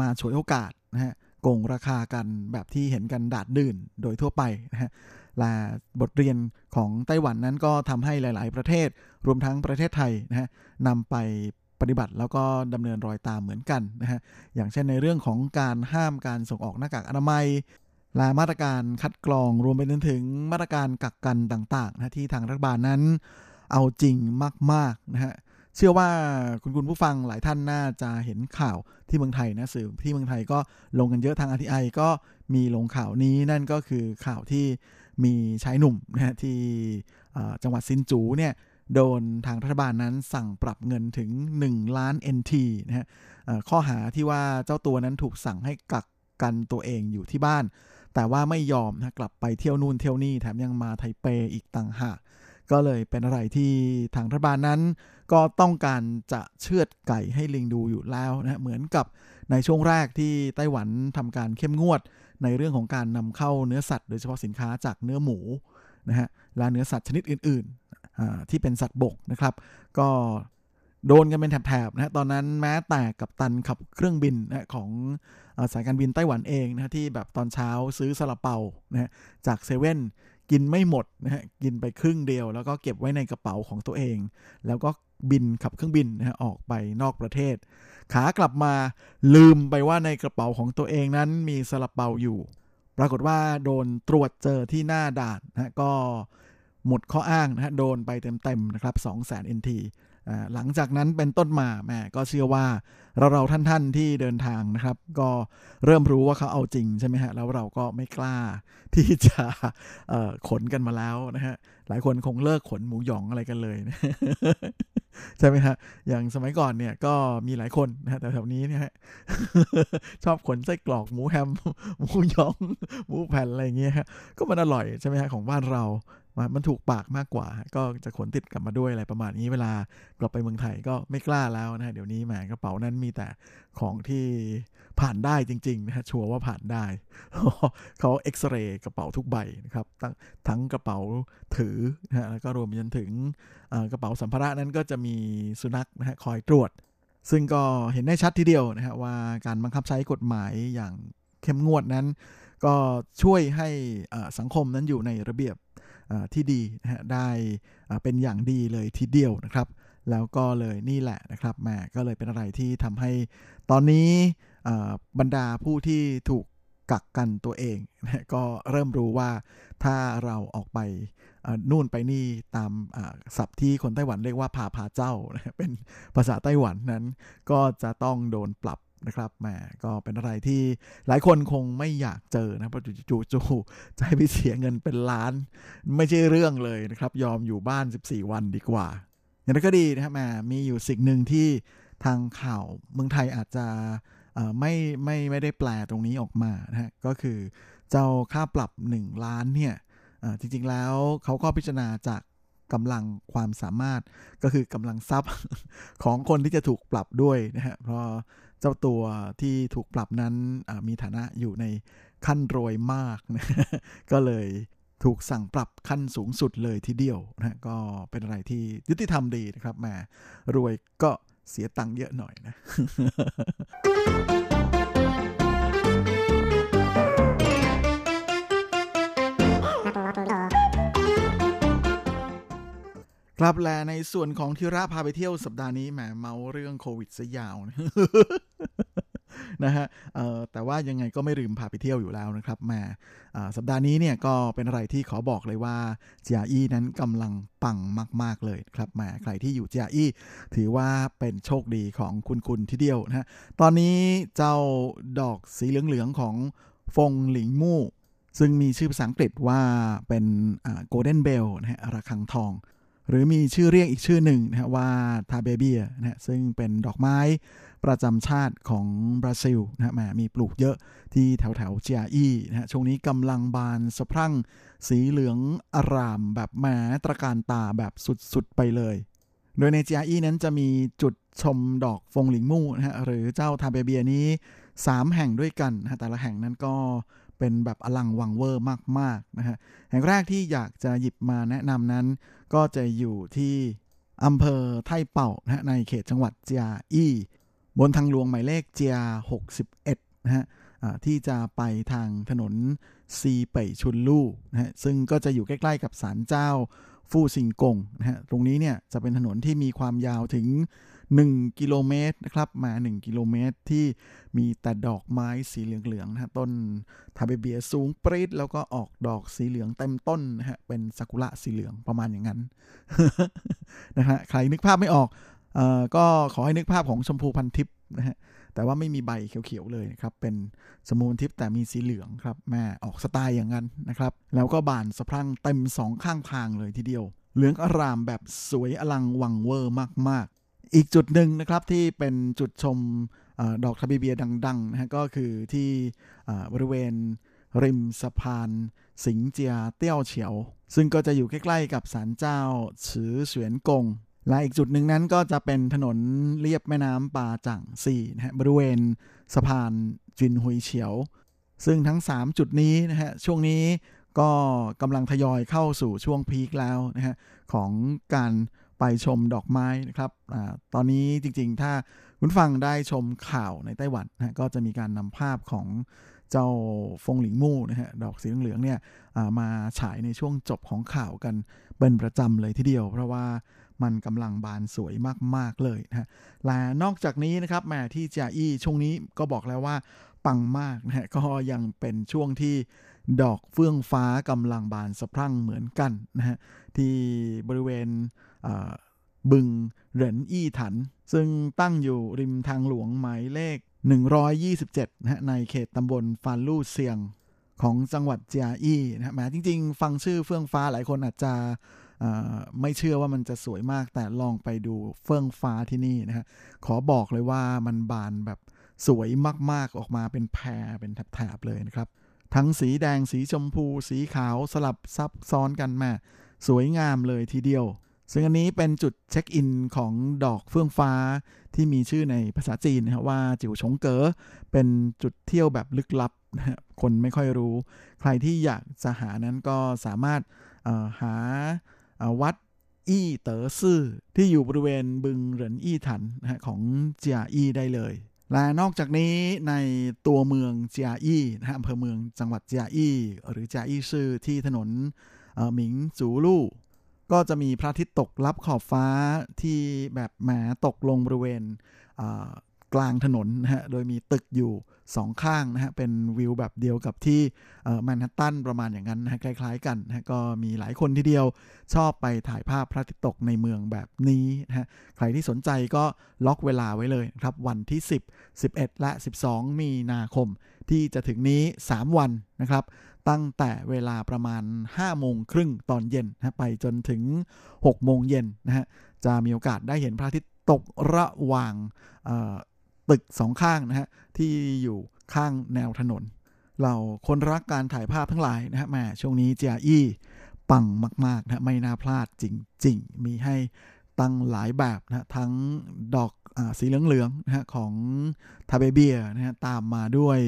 มาฉวยโอกาสนะฮะโกงราคากันแบบที่เห็นกันดาดดื่นโดยทั่วไปนะฮะและบทเรียนของไต้หวันนั้นก็ทำให้หลายๆประเทศรวมทั้งประเทศไทยนะฮะนำไปปฏิบัติแล้วก็ดำเนินรอยตามเหมือนกันนะฮะอย่างเช่นในเรื่องของการห้ามการส่งออกหน้ากากอนามัยและมาตรการคัดกรองรวมไปถึงมาตรการกักกันต่างๆนะที่ทางรัฐบาลนั้นเอาจริงมากๆนะฮะเชื่อว่าคุณผู้ฟังหลายท่านน่าจะเห็นข่าวที่เมืองไทยนะสื่อที่เมืองไทยก็ลงกันเยอะทาง RTI ก็มีลงข่าวนี้นั่นก็คือข่าวที่มีชายหนุ่มนะที่จังหวัดซินจูเนี่ยโดนทางรัฐบาลนั้นสั่งปรับเงินถึง1ล้าน NT นะฮะข้อหาที่ว่าเจ้าตัวนั้นถูกสั่งให้กักกันตัวเองอยู่ที่บ้านแต่ว่าไม่ยอมนะกลับไปเที่ยวนู่นเที่ยวนี่แถมยังมาไทเปอีกต่างหากก็เลยเป็นอะไรที่ทางรัฐบาลนั้นก็ต้องการจะเชือดไก่ให้ลิงดูอยู่แล้วนะเหมือนกับในช่วงแรกที่ไต้หวันทำการเข้มงวดในเรื่องของการนำเข้าเนื้อสัตว์โดยเฉพาะสินค้าจากเนื้อหมูนะฮะและเนื้อสัตว์ชนิดอื่นๆที่เป็นสัตว์บกนะครับก็โดนกันเป็นแถบๆนะตอนนั้นแม้แต่กัปตันขับเครื่องบินนะของสายการบินไต้หวันเองนะที่แบบตอนเช้าซื้อซาลาเปานะจากเซเว่นกินไม่หมดนะฮะกินไปครึ่งเดียวแล้วก็เก็บไว้ในกระเป๋าของตัวเองแล้วก็บินขับเครื่องบินนะฮะออกไปนอกประเทศขากลับมาลืมไปว่าในกระเป๋าของตัวเองนั้นมีซาลาเปาอยู่ปรากฏว่าโดนตรวจเจอที่หน้าด่านนะก็หมดข้ออ้างนะฮะโดนไปเต็มๆนะครับ 200,000 NTหลังจากนั้นเป็นต้นมาแม่ก็เชื่อว่าเราท่านๆที่เดินทางนะครับก็เริ่มรู้ว่าเขาเอาจริงใช่ไหมฮะแล้วเราก็ไม่กล้าที่จะขนกันมาแล้วนะฮะหลายคนคงเลิกขนหมูหยองอะไรกันเลยนะใช่ไหมฮะอย่างสมัยก่อนเนี่ยก็มีหลายคนนะฮะแต่แถวนี้เนี่ยชอบขนไส้กรอกหมูแฮมหมูหยองหมูแผ่นอะไรอย่างเงี้ยฮะก็มันอร่อยใช่ไหมฮะของบ้านเรามันถูกปากมากกว่าก็จะขนติดกลับมาด้วยอะไรประมาณนี้เวลากลับไปเมืองไทยก็ไม่กล้าแล้วนะฮะเดี๋ยวนี้แหมกระเป๋านั้นมีแต่ของที่ผ่านได้จริงๆนะฮะชัวร์ว่าผ่านได้เขาเอ็กซเรย์กระเป๋าทุกใบนะครับทั้งกระเป๋าถือนะฮะแล้วก็รวมจนถึงกระเป๋าสัมภาระนั้นก็จะมีสุนัขนะฮะคอยตรวจซึ่งก็เห็นได้ชัดทีเดียวนะฮะว่าการบังคับใช้กฎหมายอย่างเข้มงวดนั้นก็ช่วยให้สังคมนั้นอยู่ในระเบียบที่ดีนะฮะได้เป็นอย่างดีเลยทีเดียวนะครับแล้วก็เลยนี่แหละนะครับแม่ก็เลยเป็นอะไรที่ทำให้ตอนนี้บรรดาผู้ที่ถูกกักกันตัวเองนะก็เริ่มรู้ว่าถ้าเราออกไปนู่นไปนี่ตามศัพท์ที่คนไต้หวันเรียกว่าพาเจ้านะเป็นภาษาไต้หวันนั้นก็จะต้องโดนปรับนะครับแหมก็เป็นอะไรที่หลายคนคงไม่อยากเจอนะเพราะจู่ๆจะให้ไปเสียเงินเป็นล้านไม่ใช่เรื่องเลยนะครับยอมอยู่บ้าน14วันดีกว่าอย่างนั้นก็ดีนะครับแหมมีอยู่สิ่งหนึ่งที่ทางข่าวเมืองไทยอาจจะไม่ได้แปลตรงนี้ออกมานะฮะก็คือเจ้าค่าปรับ1ล้านเนี่ยจริงๆแล้วเขาก็พิจารณาจากกำลังความสามารถก็คือกำลังทรัพย์ของคนที่จะถูกปรับด้วยนะฮะเพราะเจ้าตัวที่ถูกปรับนั้นมีฐานะอยู่ในขั้นรวยมากนะก็เลยถูกสั่งปรับขั้นสูงสุดเลยทีเดียวนะก็เป็นอะไรที่ยุติธรรมดีนะครับแม่รวยก็เสียตังค์เยอะหน่อยนะครับและในส่วนของธีระพาไปเที่ยวสัปดาห์นี้แหมเมาเรื่องโควิดซะยาวนะฮะแต่ว่ายังไงก็ไม่ลืมพาไปเที่ยวอยู่แล้วนะครับแหมสัปดาห์นี้เนี่ยก็เป็นอะไรที่ขอบอกเลยว่าเจียอี้นั้นกำลังปังมากๆเลยครับแหมใครที่อยู่เจียอี้ถือว่าเป็นโชคดีของคุณทีเดียวนะฮะตอนนี้เจ้าดอกสีเหลืองๆของฟงหลิงมู่ซึ่งมีชื่อภาษาอังกฤษว่าเป็นโกลเด้นเบลนะฮะระฆังทองหรือมีชื่อเรียกอีกชื่อหนึ่งนะฮะว่าทาเบเบียนะฮะซึ่งเป็นดอกไม้ประจำชาติของบราซิลนะฮะมีปลูกเยอะที่แถวเจียอี้นะฮะช่วงนี้กำลังบานสะพรั่งสีเหลืองอร่ามแบบแหมตระการตาแบบสุดๆไปเลยโดยในเจียอี้นั้นจะมีจุดชมดอกฟงหลิงมู่นะฮะหรือเจ้าทาเบเบียนี้3แห่งด้วยกันนะฮะแต่ละแห่งนั้นก็ เป็นแบบอลังวังเวอร์มากๆนะฮะแห่งแรกที่อยากจะหยิบมาแนะนำนั้นก็จะอยู่ที่อำเภอไท่เป่านะฮะในเขตจังหวัดเจียอี้บนทางหลวงหมายเลขเจีย61นะฮะที่จะไปทางถนนซีเป่ยชุนลู่นะฮะซึ่งก็จะอยู่ใกล้ๆกับศาลเจ้าฟู่ซิงกงนะฮะตรงนี้เนี่ยจะเป็นถนนที่มีความยาวถึง1กิโลเมตรนะครับมา1กิโลเมตรที่มีแต่ดอกไม้สีเหลืองๆนะฮะต้นทาเบเบียสูงปรี๊ดแล้วก็ออกดอกสีเหลืองเต็มต้นนะฮะเป็นซากุระสีเหลืองประมาณอย่างนั้น นะฮะใครนึกภาพไม่ออกก็ขอให้นึกภาพของชมพูพันทิพย์นะฮะแต่ว่าไม่มีใบเขียวๆเลยครับเป็นชมพูพันทิพย์แต่มีสีเหลืองครับแม่ออกสไตล์อย่างนั้นนะครับแล้วก็บานสะพรั่งเต็มสองข้างทางเลยทีเดียวเหลืองอร่ามแบบสวยอลังวังเวอร์มากๆอีกจุดหนึ่งนะครับที่เป็นจุดชมดอกทาบิเบียดังๆนะฮะก็คือที่บริเวณริมสะพานสิงเจียเตี้ยวเฉียวซึ่งก็จะอยู่ใกล้ๆกับศาลเจ้าฉือเสวียนกงและอีกจุดหนึ่งนั้นก็จะเป็นถนนเลียบแม่น้ำปาจั่งซีนะฮะบริเวณสะพานจินหุยเฉียวซึ่งทั้ง3จุดนี้นะฮะช่วงนี้ก็กำลังทยอยเข้าสู่ช่วงพีคแล้วนะฮะของการไปชมดอกไม้นะครับตอนนี้จริงๆถ้าคุณฟังได้ชมข่าวในไต้หวันนะก็จะมีการนำภาพของเจ้าฟงหลิงมู่นะฮะดอกสีเหลืองเนี่ยมาฉายในช่วงจบของข่าวกันเป็นประจำเลยทีเดียวเพราะว่ามันกำลังบานสวยมากๆเลยนะฮะและนอกจากนี้นะครับแม่ที่เจียอี้ช่วงนี้ก็บอกแล้วว่าปังมากนะฮะก็ยังเป็นช่วงที่ดอกเฟื่องฟ้ากำลังบานสะพรั่งเหมือนกันนะฮะที่บริเวณบึงเหรินอี้ถันซึ่งตั้งอยู่ริมทางหลวงหมายเลข127นะฮะในเขตตำบลฟานลู่เซียงของจังหวัดเจียอี้นะฮะแม้จริงๆฟังชื่อเฟื่องฟ้าหลายคนอาจจะไม่เชื่อว่ามันจะสวยมากแต่ลองไปดูเฟื่องฟ้าที่นี่นะฮะขอบอกเลยว่ามันบานแบบสวยมากๆออกมาเป็นแพรเป็นแถบๆเลยนะครับทั้งสีแดงสีชมพูสีขาวสลับซับซ้อนกันมาสวยงามเลยทีเดียวซึ่งอันนี้เป็นจุดเช็คอินของดอกเฟื่องฟ้าที่มีชื่อในภาษาจีนนะว่าจิ๋วชงเก๋อเป็นจุดเที่ยวแบบลึกลับนะคนไม่ค่อยรู้ใครที่อยากจะหานั้นก็สามารถหาวัดอี้เต๋อซื่อที่อยู่บริเวณบึงเหรินอี้ถันนะของเจียอี้ได้เลยและนอกจากนี้ในตัวเมืองเจียอี้นะฮะอำเภอเมืองจังหวัดเจียอี้หรือเจียอี้ซื่อที่ถนนหมิงจูลู่ก็จะมีพระอาทิตย์ตกลับขอบฟ้าที่แบบแหมตกลงบริเวณกลางถนนนะฮะโดยมีตึกอยู่2ข้างนะฮะเป็นวิวแบบเดียวกับที่แมนฮัตตันประมาณอย่างนั้นนะฮะคล้ายๆกันนะฮะก็มีหลายคนทีเดียวชอบไปถ่ายภาพพระอาทิตย์ตกในเมืองแบบนี้นะฮะใครที่สนใจก็ล็อกเวลาไว้เลยครับวันที่10 11และ12มีนาคมที่จะถึงนี้3วันนะครับตั้งแต่เวลาประมาณ 5:30 นตอนเย็นนะไปจนถึง 6:00 นนะฮะจะมีโอกาสได้เห็นพระอาทิตย์ตกระหว่างตึกสองข้างนะฮะที่อยู่ข้างแนวถนนเราคนรักการถ่ายภาพทั้งหลายนะฮะแม่ช่วงนี้เจียอี้ปังมากๆนะไม่น่าพลาดจริงๆมีให้ตั้งหลายแบบนะทั้งดอกสีเหลืองๆนะฮะของทาเบเบียนะฮะตามมาด้วย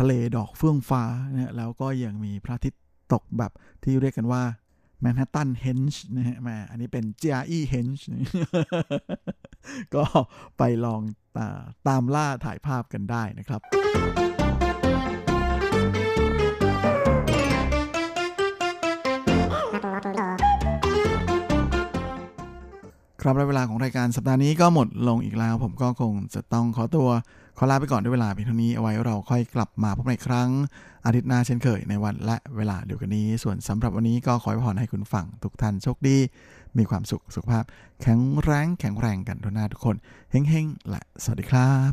ทะเลดอกเฟื่องฟ้านะฮะแล้วก็ยังมีพระอาทิตย์ตกแบบที่เรียกกันว่าแมนฮัตตันเฮนช์นะฮะมาอันนี้เป็นเจียอี้เฮนช์ก็ไปลองตามล่าถ่ายภาพกันได้นะครับครับและเวลาของรายการสัปดาห์นี้ก็หมดลงอีกแล้วผมก็คงจะต้องขอตัวขอลาไปก่อนด้วยเวลาเพียงเท่านี้เอาไว้เราค่อยกลับมาพบกันอีกครั้งอาทิตย์หน้าเช่นเคยในวันและเวลาเดียวกันนี้ส่วนสำหรับวันนี้ก็ขอพรให้คุณฟังทุกท่านโชคดีมีความสุขสุขภาพแข็งแรงกันทุกหน้าทุกคนเฮ้งๆและสวัสดีครับ